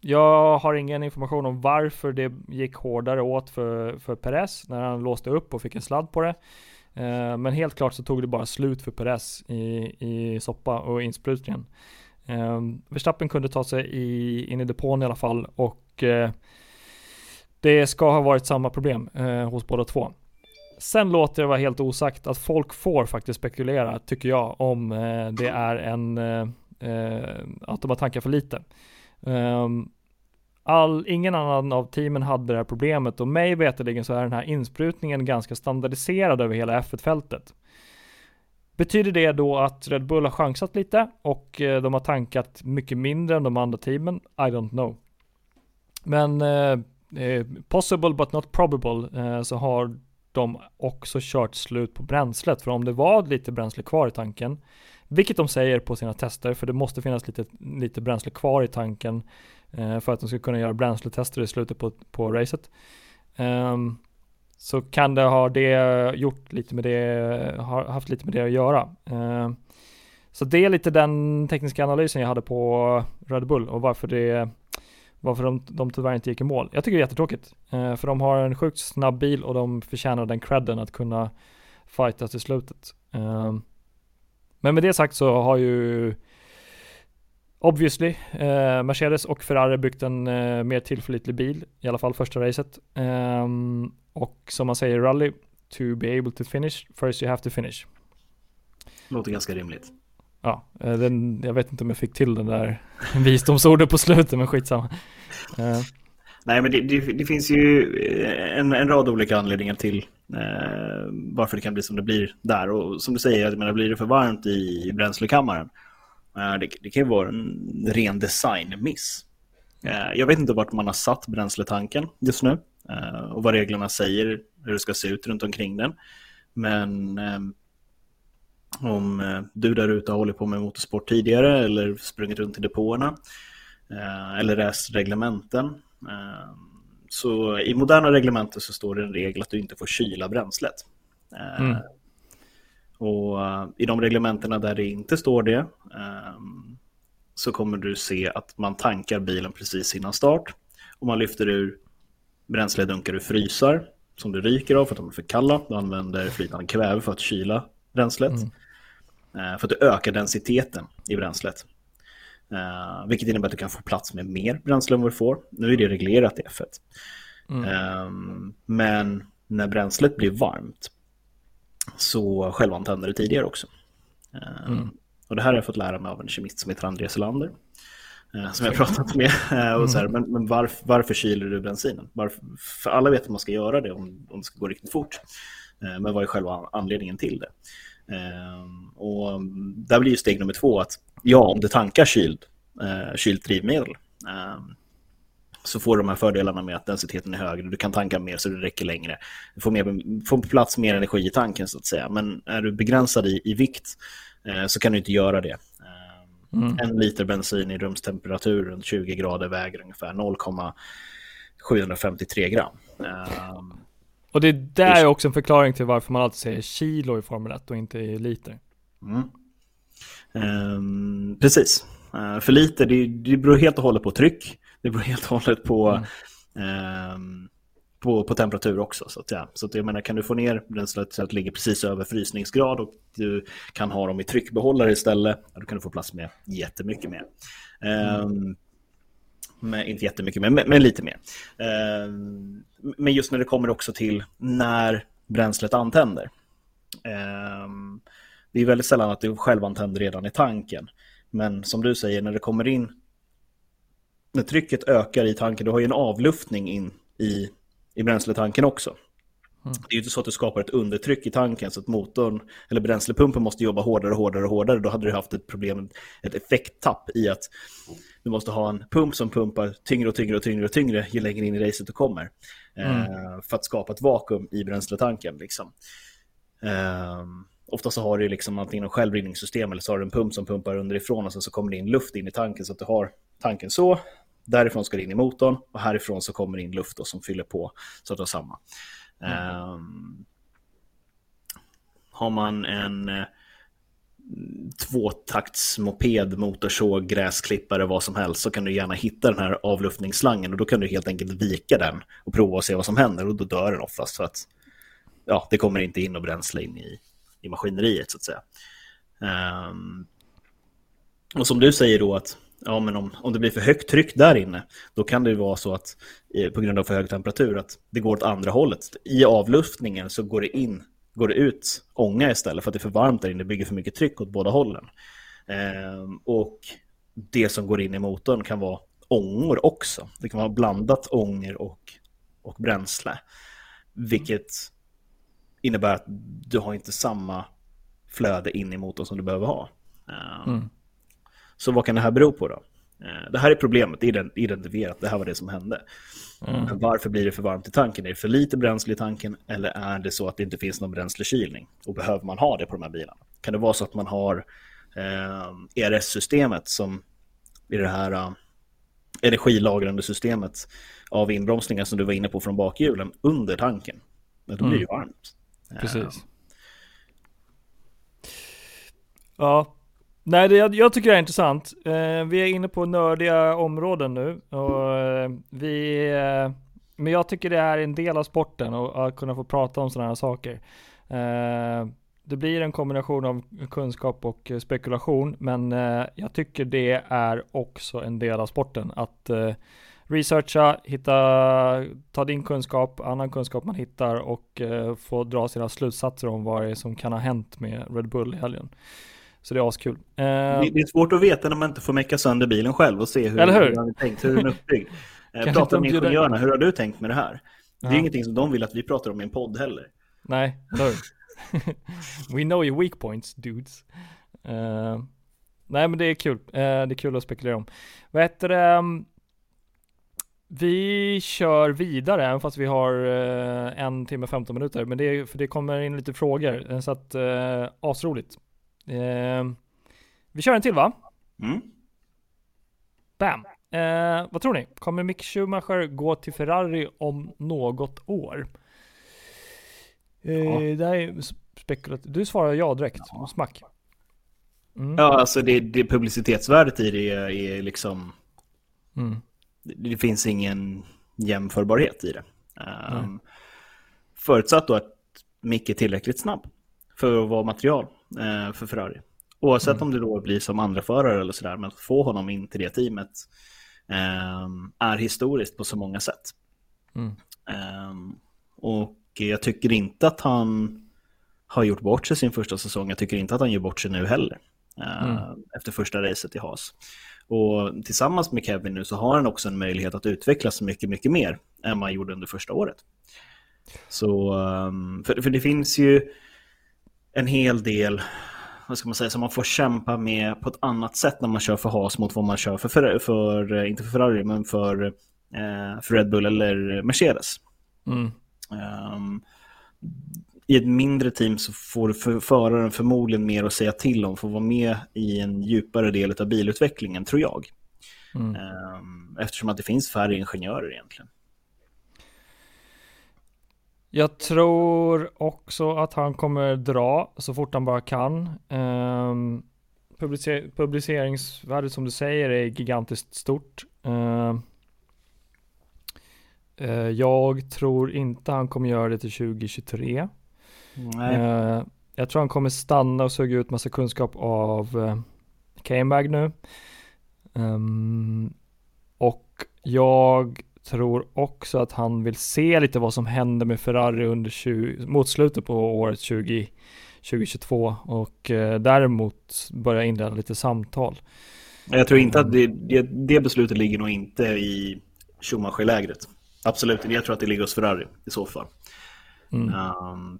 Jag har ingen information om varför det gick hårdare åt för, för Perez när han låste upp och fick en sladd på det. Eh, men helt klart så tog det bara slut för Perez i, i soppa och insprutningen. Eh, Verstappen kunde ta sig i, in i depån i alla fall och eh, det ska ha varit samma problem eh, hos båda två. Sen låter det vara helt osagt att folk får faktiskt spekulera, tycker jag, om eh, det är en eh, att de har tankar för lite. Um, all, ingen annan av teamen hade det här problemet, och mig veteligen så är den här insprutningen ganska standardiserad över hela F ett-fältet. Betyder det då att Red Bull har chansat lite och eh, de har tankat mycket mindre än de andra teamen? I don't know. Men eh, eh, possible but not probable, eh, så har de också kört slut på bränslet, för om det var lite bränsle kvar i tanken, vilket de säger på sina tester, för det måste finnas lite, lite bränsle kvar i tanken eh, för att de ska kunna göra bränsletester i slutet på, på racet. Um, så kan det ha det gjort lite med det, ha haft lite med det att göra. Uh, så det är lite den tekniska analysen jag hade på Red Bull och varför, det, varför de, de tyvärr inte gick i mål. Jag tycker det är jättetråkigt, uh, för de har en sjukt snabb bil och de förtjänar den credden att kunna fightas i slutet. Uh, Men med det sagt så har ju obviously eh, Mercedes och Ferrari byggt en eh, mer tillförlitlig bil, i alla fall första racet. Um, och som man säger i rally, to be able to finish, first you have to finish. Låter ganska rimligt. Ja, eh, den, jag vet inte om jag fick till den där visdomsordet på slutet, men skitsamma. Eh. Nej, men det, det, det finns ju en, en rad olika anledningar till eh, varför det kan bli som det blir där. Och som du säger, jag menar, blir det för varmt i bränslekammaren? Eh, det, det kan ju vara en ren designmiss. Eh, jag vet inte vart man har satt bränsletanken just nu eh, och vad reglerna säger, hur det ska se ut runt omkring den. Men eh, om du där ute har hållit på med motorsport tidigare eller sprungit runt i depåerna eh, eller läst reglementen, så i moderna reglementer så står det en regel att du inte får kyla bränslet. Mm. Och i de reglementerna där det inte står det, så kommer du se att man tankar bilen precis innan start och man lyfter ur bränsledunkar ur frysar som du ryker av för att de är för kalla. Du använder flytande kväve för att kyla bränslet. Mm. För att du ökar densiteten i bränslet. Uh, vilket innebär att du kan få plats med mer bränsle än vad du får. Nu är det reglerat i F ett. Mm. um, Men när bränslet blir varmt så självantänder det tidigare också. um, mm. Och det här har jag fått lära mig av en kemist som heter Andreas Lander, uh, som jag har pratat med. Mm. Och så här, men men varf, varför kyler du bensinen? Varför, för alla vet att man ska göra det om, om det ska gå riktigt fort. uh, Men vad är själva anledningen till det? Uh, och där blir ju steg nummer två att ja, om du tankar kyld, uh, kylt drivmedel uh, så får du de här fördelarna med att densiteten är högre, du kan tanka mer så det räcker längre, du får, mer, får plats mer energi i tanken så att säga. Men är du begränsad i, i vikt uh, så kan du inte göra det. uh, mm. En liter bensin i rumstemperatur runt tjugo grader väger ungefär noll komma sju fem tre gram. uh, Och det där är också en förklaring till varför man alltid säger kilo i Formel ett och inte i liter. Mm. Ehm, precis. Ehm, för liter, det, det beror helt och hållet på tryck. Det beror helt och hållet på, mm. ehm, på, på temperatur också. Så att, ja. Så att, jag menar, kan du få ner bränslet så att det ligger precis över frysningsgrad och du kan ha dem i tryckbehållare istället, då kan du få plats med jättemycket mer. Ehm, mm. Men inte jättemycket, men, men lite mer. Eh, men just när det kommer också till när bränslet antänder. Eh, det är väldigt sällan att det själv antänder redan i tanken. Men som du säger, när det kommer in, när trycket ökar i tanken, du har ju en avluftning in i, i bränsletanken också. Mm. Det är ju inte så att du skapar ett undertryck i tanken så att motorn eller bränslepumpen måste jobba hårdare och hårdare och hårdare. Då hade du haft ett problem, ett effekttapp i att du måste ha en pump som pumpar tyngre och tyngre och tyngre och tyngre ju längre in i racet du kommer. Mm. eh, för att skapa ett vakuum i bränsletanken. Liksom. Eh, ofta så har du liksom antingen en självrinningssystem eller så har du en pump som pumpar underifrån och sen så kommer det in luft in i tanken så att du har tanken så. Därifrån ska det in i motorn och härifrån så kommer det in luft och som fyller på så att det har samma. Mm. Um, har man en eh, tvåtaktsmoped, motorsåg, gräsklippare, vad som helst, så kan du gärna hitta den här avluftningsslangen och då kan du helt enkelt vika den och prova och se vad som händer, och då dör den oftast för att ja, det kommer inte in och bränsle in i, i maskineriet så att säga. Um, och som du säger då att ja, men om, om det blir för högt tryck där inne, då kan det ju vara så att eh, på grund av för hög temperatur att det går åt andra hållet. I avluftningen så går det in, går det ut ånga istället för att det är för varmt där inne, bygger för mycket tryck åt båda hållen. Eh, och det som går in i motorn kan vara ångor också. Det kan vara blandat ångor och, och bränsle. Vilket innebär att du har inte samma flöde in i motorn som du behöver ha. Eh, mm. Så vad kan det här bero på då? Det här är problemet, det är identifierat, det här var det som hände. Mm. Varför blir det för varmt i tanken? Är det för lite bränsle i tanken eller är det så att det inte finns någon bränslekylning? Och behöver man ha det på de här bilarna? Kan det vara så att man har eh, E R S-systemet som i det här eh, energilagrande systemet av inbromsningar som du var inne på från bakhjulen under tanken? Men då blir det ju varmt. Mm. Precis. Ja. Nej, det, jag, jag tycker det är intressant. Eh, vi är inne på nördiga områden nu. Och, eh, vi, eh, men jag tycker det är en del av sporten och att kunna få prata om sådana här saker. Eh, det blir en kombination av kunskap och spekulation. Men eh, jag tycker det är också en del av sporten. Att eh, researcha, hitta, ta din kunskap, annan kunskap man hittar och eh, få dra sina slutsatser om vad det är som kan ha hänt med Red Bull i helgen. Så det är askul. Uh, det, det är svårt att veta när man inte får mecka sönder bilen själv och se hur, hur? hur den är tänkt, hur den är uppbyggd. Kan prata med ingenjörerna, hur har du tänkt med det här? Det är uh-huh. ingenting som de vill att vi pratar om i en podd heller. Nej, no. We know your weak points, dudes. Uh, nej, men det är kul. Uh, det är kul att spekulera om. Vad heter det? Um, vi kör vidare, även fast vi har uh, en timme och femton minuter. Men det, är, för det kommer in lite frågor, så att uh, asroligt. Uh, vi kör en till, va? Mm. Bam. Uh, vad tror ni? Kommer Mick Schumacher gå till Ferrari om något år? Ja. Det här är spekulativt. Du svarar ja direkt. Ja. Smack. Mm. Ja, alltså det, det publicitetsvärdet i det är, är liksom... Mm. Det, det finns ingen jämförbarhet i det. Um, mm. Förutsatt då att Mick är tillräckligt snabb för att vara material uh, för Ferrari. Oavsett mm. om det då blir som andra förare eller sådär, men att få honom in till det teamet um, är historiskt på så många sätt. Mm. Um, och jag tycker inte att han har gjort bort sig sin första säsong. Jag tycker inte att han gör bort sig nu heller. Mm. Uh, efter första racet i Haas. Och tillsammans med Kevin nu så har han också en möjlighet att utvecklas mycket, mycket mer än man gjorde under första året. Så, um, för, för det finns ju en hel del, vad ska man säga, som man får kämpa med på ett annat sätt när man kör för Haas mot vad man kör för, för, för inte för Ferrari, men för, eh, för Red Bull eller Mercedes. Mm. Um, i ett mindre team så får för, föraren förmodligen mer att säga till om, får vara med i en djupare del av bilutvecklingen, tror jag. Mm. Um, eftersom att det finns färre ingenjörer egentligen. Jag tror också att han kommer dra så fort han bara kan. Um, publicer- publiceringsvärdet som du säger är gigantiskt stort. Um, Jag tror inte han kommer göra det till tjugo tjugotre. Nej. Jag tror han kommer stanna och suga ut massa kunskap av K M-bag nu. Och jag tror också att han vill se lite vad som händer med Ferrari under tjugo, mot slutet på året tjugo, tjugo tjugotvå, och däremot börja inleda lite samtal. Jag tror inte att det, det, det beslutet ligger nog inte i Schumacher-lägret. Absolut, jag tror att det ligger hos Ferrari i så fall. Mm. Um,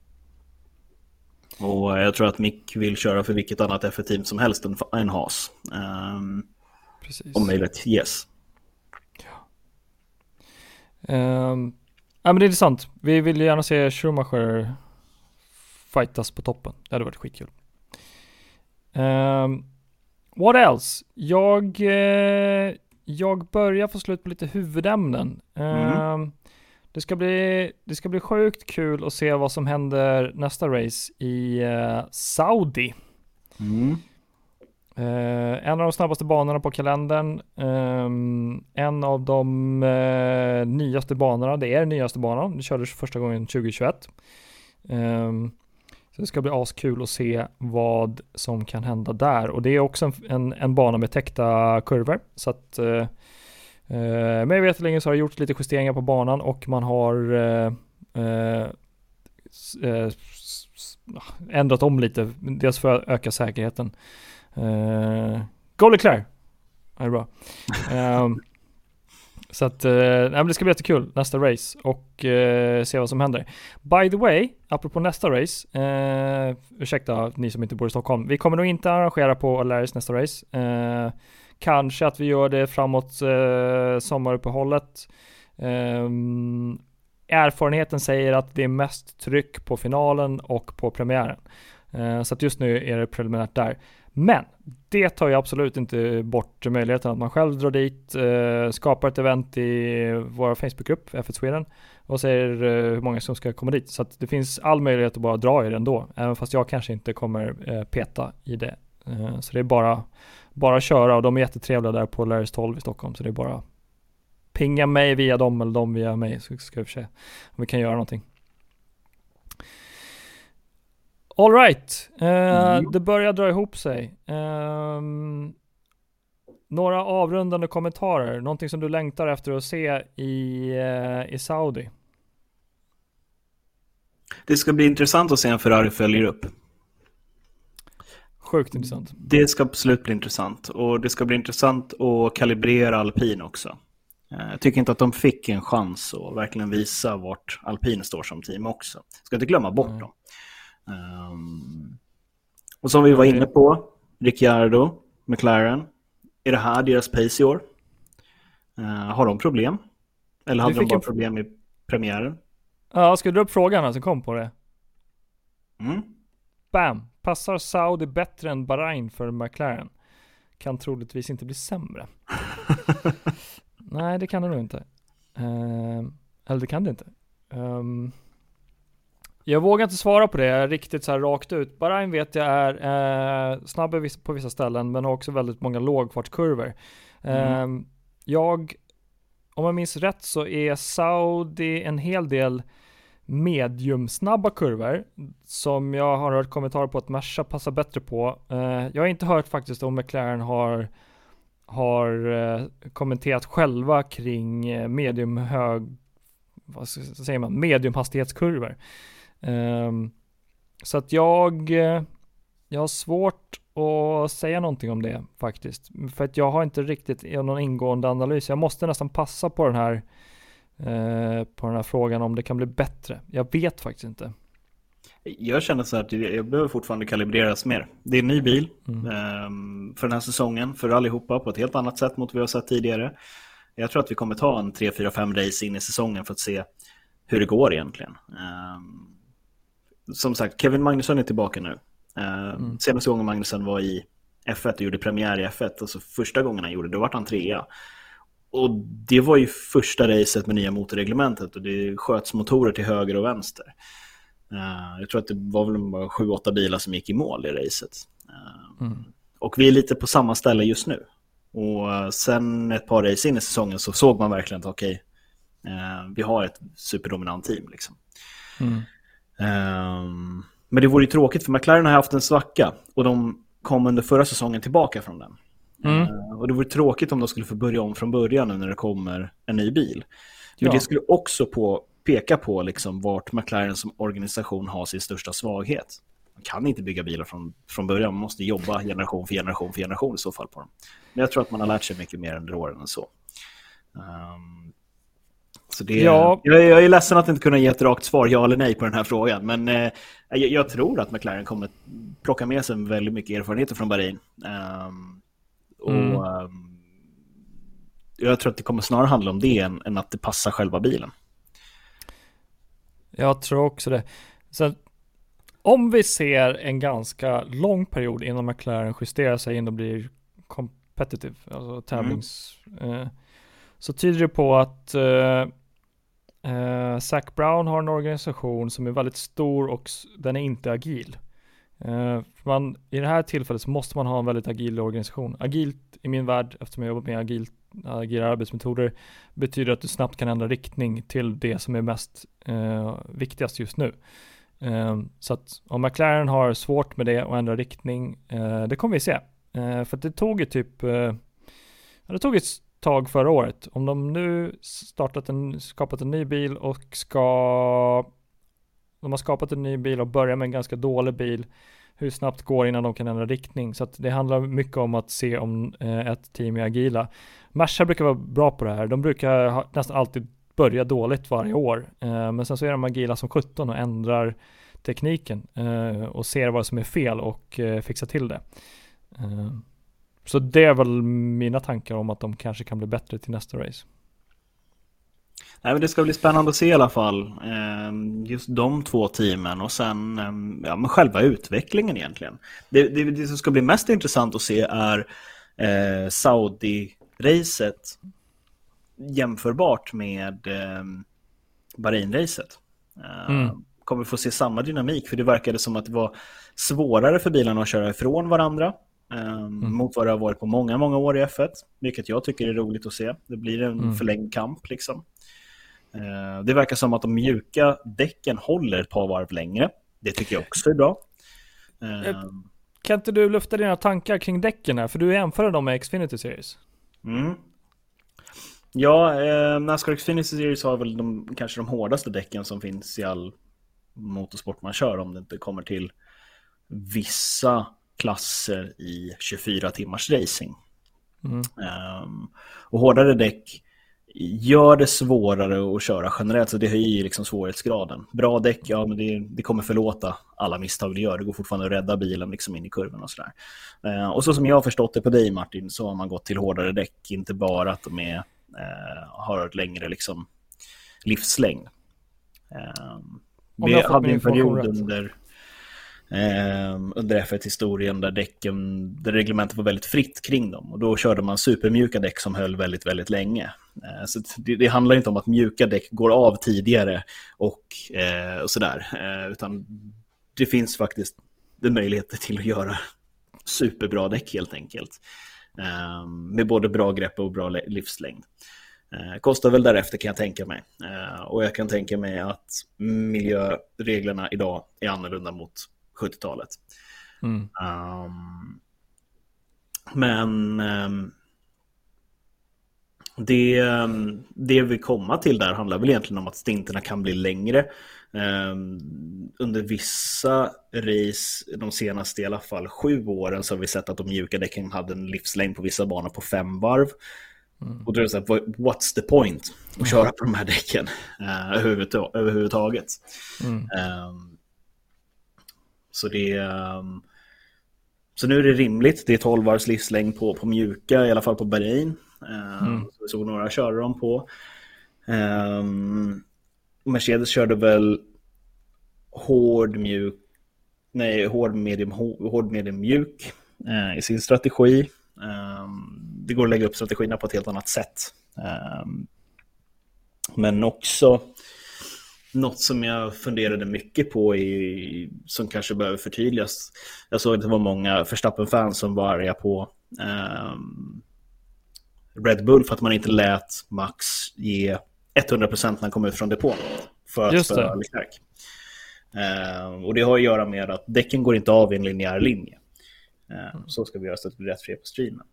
och jag tror att Mick vill köra för vilket annat F ett-team som helst än en Haas. Um, Precis. Om möjligt, yes. Ja. Um, ja, men det är sant. Vi vill gärna se Schumacher fightas på toppen. Det hade varit skitkul. Um, what else? Jag... Eh... Jag börjar få slut på lite huvudämnen. Mm. Uh, det, ska bli, det ska bli sjukt kul att se vad som händer nästa race i uh, Saudi. Mm. Uh, en av de snabbaste banorna på kalendern. Um, en av de uh, nyaste banorna. Det är den nyaste banan. Det kördes första gången tjugo tjugoett. Um, så det ska bli askul att se vad som kan hända där. Och det är också en, en, en bana med täckta kurvor. Så att eh, mig veterligen så har det gjort lite justeringar på banan, och man har eh, eh, ändrat om lite. Dels för att öka säkerheten. Eh, Go Leclerc! Det är bra. eh, så att eh, det ska bli jättekul nästa race, och eh, se vad som händer. By the way, apropå nästa race, eh, ursäkta ni som inte bor i Stockholm, vi kommer nog inte arrangera på Alaris nästa race. Eh, kanske att vi gör det framåt eh, sommaruppehållet. Eh, erfarenheten säger att det är mest tryck på finalen och på premiären. Eh, så att just nu är det preliminärt där. Men det tar ju absolut inte bort möjligheten att man själv drar dit, eh, skapar ett event i vår Facebookgrupp F ett Sweden och säger eh, hur många som ska komma dit. Så att det finns all möjlighet att bara dra i det ändå, även fast jag kanske inte kommer eh, peta i det. Eh, så det är bara, bara köra, och de är jättetrevliga där på Lärers tolv i Stockholm, så det är bara pinga mig via dem eller dem via mig, så ska vi se om vi kan göra någonting. All right, uh, mm. det börjar dra ihop sig. Um, några avrundande kommentarer. Någonting som du längtar efter att se i, uh, i Saudi? Det ska bli intressant att se en Ferrari följer upp. Sjukt intressant. Det ska absolut bli intressant. Och det ska bli intressant att kalibrera alpin också. Jag tycker inte att de fick en chans att verkligen visa vart alpin står som team också. Jag ska inte glömma bort mm. dem. Um, och som vi var inne på, Ricciardo, McLaren. Är det här deras pace i år? Uh, har de problem? Eller hade de bara en... problem i premiären? Ja, skulle du upp frågan som alltså, kom på det? Mm. Bam! Passar Saudi bättre än Bahrain för McLaren? Kan troligtvis inte bli sämre. Nej, det kan det nog inte. Uh, eller det kan det inte. Um, jag vågar inte svara på det riktigt så här rakt ut. Bahrain vet jag är uh, snabb på vissa ställen, men har också väldigt många lågfartskurvor. Mm. Uh, jag, om jag minns rätt så är Saudi en hel del mediumsnabba kurvor som jag har hört kommentarer på att Mersa passar bättre på. Uh, jag har inte hört faktiskt om McLaren har har eh, kommenterat själva kring eh, medium hög vad säger man mediumhastighetskurvor. Um, så att jag eh, jag har svårt att säga någonting om det faktiskt, för att jag har inte riktigt någon ingående analys. Jag måste nästan passa på den här eh, på den här frågan om det kan bli bättre. Jag vet faktiskt inte. Jag känner så här att jag behöver fortfarande kalibreras mer. Det är en ny bil mm. för den här säsongen, för allihopa, på ett helt annat sätt mot vad vi har sett tidigare. Jag tror att vi kommer ta en tre fyra fem race in i säsongen för att se hur det går egentligen. Som sagt, Kevin Magnusson är tillbaka nu. Mm. Senaste gången Magnusson var i F ett och gjorde premiär i F ett, alltså första gången han gjorde det, då var han trea. Och det var ju första racet med nya motorreglementet och det sköts motorer till höger och vänster. Uh, jag tror att det var väl bara sju åtta bilar som gick i mål i racet. Uh, mm. Och vi är lite på samma ställe just nu. Och uh, sen ett par race in i säsongen så såg man verkligen att okej, okay, uh, vi har ett superdominant team. Liksom. Mm. Uh, men det vore ju tråkigt för McLaren har haft en svacka och de kom under förra säsongen tillbaka från den. Mm. Uh, och det vore tråkigt om de skulle få börja om från början nu när det kommer en ny bil. Men ja. Det skulle också på peka på liksom vart McLaren som organisation har sin största svaghet. Man kan inte bygga bilar från, från början. Man måste jobba generation för generation för generation i så fall på dem. Men jag tror att man har lärt sig mycket mer under åren än så. Um, så det, ja. jag, jag är ledsen att inte kunna ge ett rakt svar, ja eller nej, på den här frågan. Men eh, jag, jag tror att McLaren kommer plocka med sig väldigt mycket erfarenheter från Bahrain. Um, och mm. um, jag tror att det kommer snarare handla om det än, än att det passar själva bilen. Jag tror också det. Så om vi ser en ganska lång period innan McLaren justerar sig in och blir competitive, alltså tävlings, mm. eh, så tyder det på att eh, eh, Zac Brown har en organisation som är väldigt stor och den är inte agil. Eh, man, i det här tillfället så måste man ha en väldigt agil organisation. Agilt i min värld, eftersom jag jobbar med agilt agila arbetsmetoder, betyder att du snabbt kan ändra riktning till det som är mest eh, viktigast just nu. Eh, så att om McLaren har svårt med det och ändra riktning, eh, det kommer vi se. Eh, för att det tog ju typ eh, det tog ett tag förra året. Om de nu startat en, skapat en ny bil och ska de har skapat en ny bil och börjar med en ganska dålig bil, hur snabbt går innan de kan ändra riktning. Så att det handlar mycket om att se om eh, ett team är agila. Mersa brukar vara bra på det här. De brukar ha, nästan alltid börja dåligt varje år. Eh, men sen så är de agila som sjutton och ändrar tekniken. Eh, och ser vad som är fel och eh, fixar till det. Eh, så det är väl mina tankar om att de kanske kan bli bättre till nästa race. Nej, men det ska bli spännande att se i alla fall, just de två teamen och sen ja, men själva utvecklingen egentligen. Det, det, det som ska bli mest intressant att se är eh, Saudi-racet jämförbart med eh, Bahrain-racet. Eh, mm. Kommer vi få se samma dynamik, för det verkade som att det var svårare för bilarna att köra ifrån varandra. Mm. Mot vad det har varit på många, många år i F ett, vilket jag tycker är roligt att se. Det blir en mm. förlängd kamp liksom. Det verkar som att de mjuka däcken håller ett par varv längre. Det tycker jag också är bra. Kan inte du lufta dina tankar kring däcken här? För du jämför dem med Xfinity Series. Mm. Ja, eh, NASCAR Xfinity Series har väl de, kanske de hårdaste däcken som finns i all motorsport man kör, om det inte kommer till vissa klasser i tjugofyra timmars racing. Mm. Um, och hårdare däck gör det svårare att köra generellt, så det höjer liksom svårighetsgraden. Bra däck, ja, men det, det kommer förlåta alla misstag du gör. Det går fortfarande att rädda bilen liksom in i kurvorna och sådär. Eh, och så som jag har förstått det på dig, Martin, så har man gått till hårdare däck, inte bara att de är, eh, har ett längre liksom livslängd. Eh, vi hade en period under Um, under F ett-historien där däcken, där reglementet var väldigt fritt kring dem, och då körde man supermjuka däck som höll väldigt, väldigt länge. Uh, så det, det handlar inte om att mjuka däck går av tidigare och, uh, och sådär, uh, utan det finns faktiskt en möjlighet till att göra superbra däck helt enkelt, uh, med både bra grepp och bra livslängd. Eh, kostar väl därefter, kan jag tänka mig, eh, och jag kan tänka mig att miljöreglerna idag är annorlunda mot sjuttiotalet. mm. um, Men um, det, um, det vi kommer till där handlar väl egentligen om att stinterna kan bli längre. Um, under vissa race, de senaste i alla fall sju åren, så har vi sett att de mjuka däcken hade en livslängd på vissa banor på fem varv. Mm. Och då är det så här, what's the point att köra på de här däcken eh, överhuvud- överhuvudtaget. Mm. Um, så, det, um, så nu är det rimligt. Det är tolv varvs livslängd på, på mjuka, i alla fall på Bahrain. Um, mm. Så vi såg några köra dem på. Um, Mercedes körde väl hård, mjuk, nej, hård, medium, hård, medium, mjuk eh, i sin strategi. Um, det går att lägga upp strategierna på ett helt annat sätt. Um, men också något som jag funderade mycket på i, som kanske behöver förtydligas. Jag såg att det var många Verstappen-fans som var arga på um, Red Bull för att man inte lät Max ge hundra procent när han kom ut från depån för att spöra Leclerc. Um, och det har att göra med att däcken går inte av i en linjär linje. Mm. Så ska vi göra så att det blir rätt fri på streamen.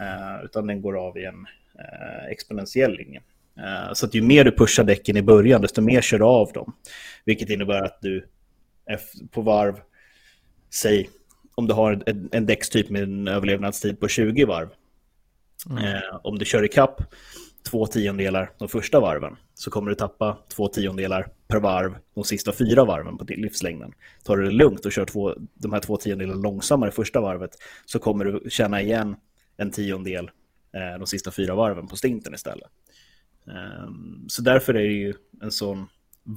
mm. uh, Utan den går av i en uh, exponentiell linje. uh, Så att ju mer du pushar däcken i början, desto mer kör av dem. Vilket innebär att du på varv, säg om du har en, en däckstyp med en överlevnadstid på tjugo varv, mm. uh, om du kör i kapp två tiondelar de första varven, så kommer du tappa två tiondelar per varv de sista fyra varven på livslängden. Tar du det lugnt och kör två, de här två tiondelarna långsammare i första varvet, så kommer du känna igen en tiondel eh, de sista fyra varven på stinten istället. Um, så därför är det ju en sån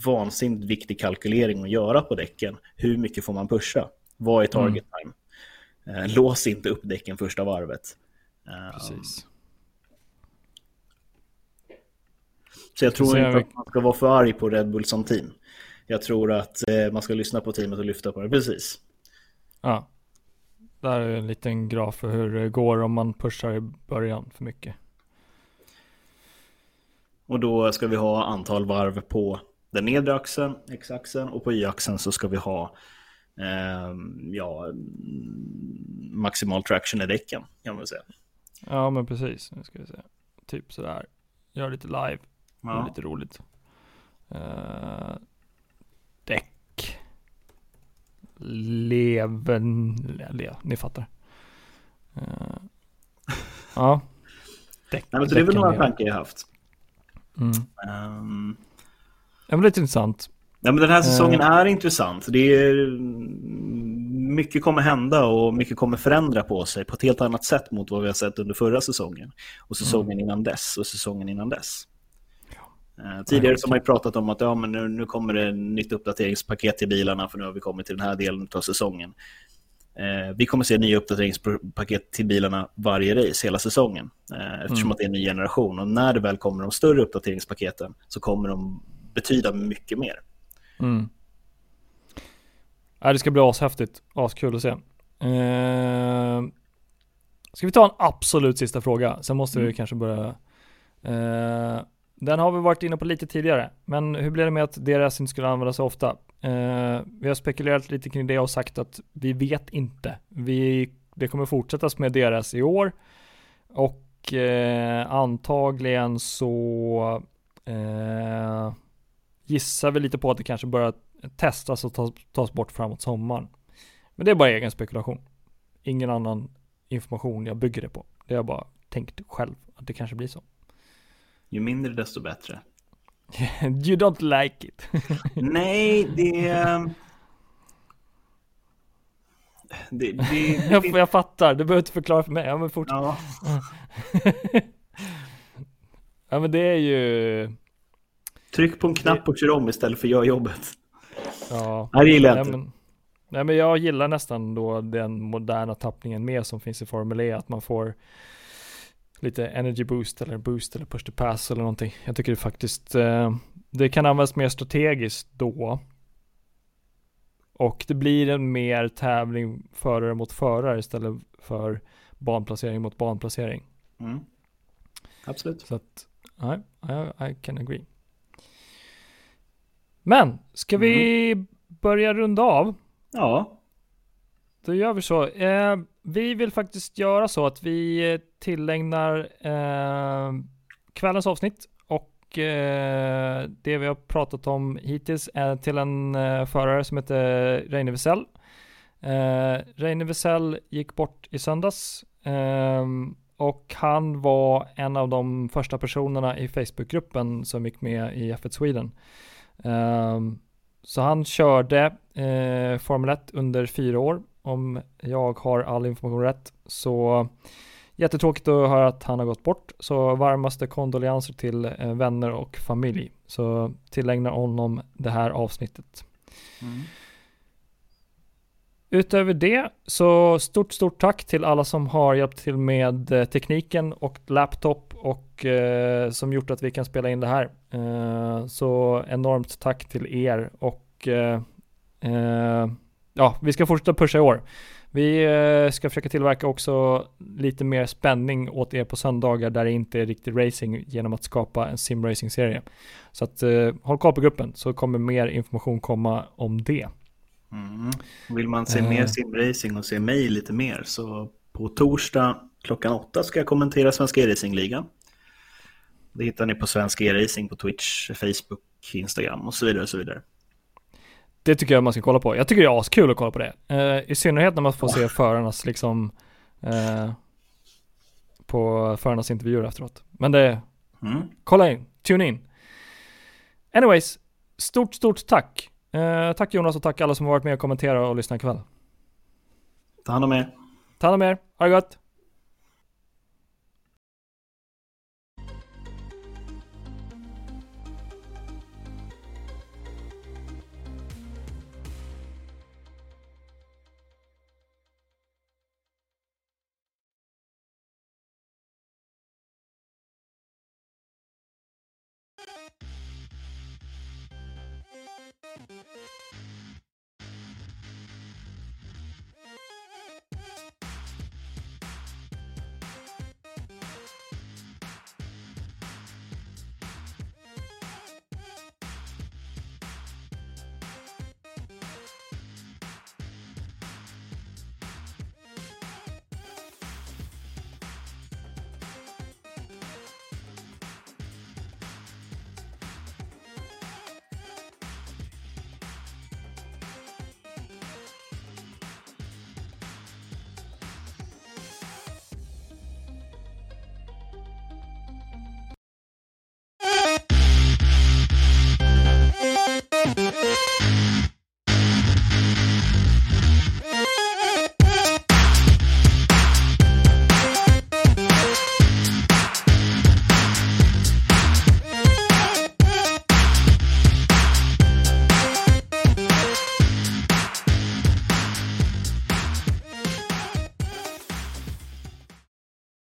vansinnigt viktig kalkylering att göra på däcken. Hur mycket får man pusha? Vad är target time? Mm. Eh, lås inte upp däcken första varvet. Um, Precis. Så jag tror inte att man ska vara för arg på Red Bull som team. Jag tror att eh, man ska lyssna på teamet och lyfta på det, precis. Ja, där är en liten graf för hur det går om man pushar i början för mycket. Och då ska vi ha antal varv på den nedre axeln, x-axeln, och på y-axeln så ska vi ha eh, ja, maximal traction i däcken, kan man säga. Ja, men precis. Nu ska vi se. Typ sådär. Gör lite live. Ja. Det är lite roligt. Uh, däck. Leven. Le, le, ni fattar. Uh, ja. Däck. Nej, men det är väl några tankar jag haft. Mm. Um, ja, men det är intressant. Ja, men den här säsongen uh, är intressant. Det är, mycket kommer hända och mycket kommer förändra på sig på ett helt annat sätt mot vad vi har sett under förra säsongen. Och säsongen mm. innan dess och säsongen innan dess. Tidigare så har man ju pratat om att ja, men nu, nu kommer det nytt uppdateringspaket i bilarna, för nu har vi kommit till den här delen av säsongen. Eh, vi kommer se nya uppdateringspaket till bilarna varje race, hela säsongen, eh, eftersom mm. att det är en ny generation. Och när det väl kommer de större uppdateringspaketen, så kommer de betyda mycket mer. Mm. Ja, det ska bli ashäftigt, askul att se. Eh, ska vi ta en absolut sista fråga? Sen måste mm. vi kanske börja... Eh, Den har vi varit inne på lite tidigare. Men hur blev det med att D R S inte skulle användas så ofta? Eh, vi har spekulerat lite kring det och sagt att vi vet inte. Vi, det kommer fortsättas med D R S i år. Och eh, antagligen så eh, gissar vi lite på att det kanske börjar testas och tas, tas bort framåt sommaren. Men det är bara egen spekulation. Ingen annan information jag bygger det på. Det har jag bara tänkt själv att det kanske blir så. Ju mindre desto bättre. You don't like it. Nej, det är... Det, det, det, jag, jag fattar, du behöver inte förklara för mig. Ja, men fort. Ja. Ja, men det är ju... Tryck på en knapp och kör om istället för gör jobbet. Ja. Jag gillar nej, inte. Men, nej, men jag gillar nästan då den moderna tappningen mer som finns i Formel E. Att man får lite energy boost eller boost eller push to pass eller någonting. Jag tycker det faktiskt... Det kan användas mer strategiskt då. Och det blir en mer tävling förare mot förare istället för banplacering mot banplacering. Mm. Absolut. Så att, nej, I, I can agree. Men, ska mm. vi börja runda av? Ja. Då gör vi så. Eh, vi vill faktiskt göra så att vi tillägnar eh, kvällens avsnitt och eh, det vi har pratat om hittills eh, till en eh, förare som heter Reine Wiesel. Eh, Reine Wiesel gick bort i söndags. Eh, Och han var en av de första personerna i Facebookgruppen som gick med i F ett Sweden. Um, så han körde eh, Formel ett under fyra år. Om jag har all information rätt. Så jättetråkigt att höra att han har gått bort. Så varmaste kondolenser till eh, vänner och familj. Så tillägna honom det här avsnittet. Mm. Utöver det så stort stort tack till alla som har hjälpt till med tekniken och laptop och eh, som gjort att vi kan spela in det här. Eh, så enormt tack till er och eh, eh, ja, vi ska fortsätta pusha i år. Vi eh, ska försöka tillverka också lite mer spänning åt er på söndagar där det inte är riktigt racing genom att skapa en simracing-serie. Så att, eh, håll koll på gruppen så kommer mer information komma om det. Mm. Vill man se mer simracing och se mig lite mer så på torsdag klockan åtta ska jag kommentera Svensk E-Racing-ligan. Det hittar ni på Svensk E-Racing på Twitch, Facebook, Instagram och så vidare och så vidare. Det tycker jag man ska kolla på. Jag tycker det är askul att kolla på det. Uh, I synnerhet när man får se förarnas liksom uh, på förarnas intervjuer efteråt. Men det mm. kolla in, tune in. Anyways, stort stort tack. Eh, tack Jonas och tack alla som har varit med och kommenterat och lyssnat ikväll. Ta hand om er. Ta hand om er. Ha det gott. We'll be right back.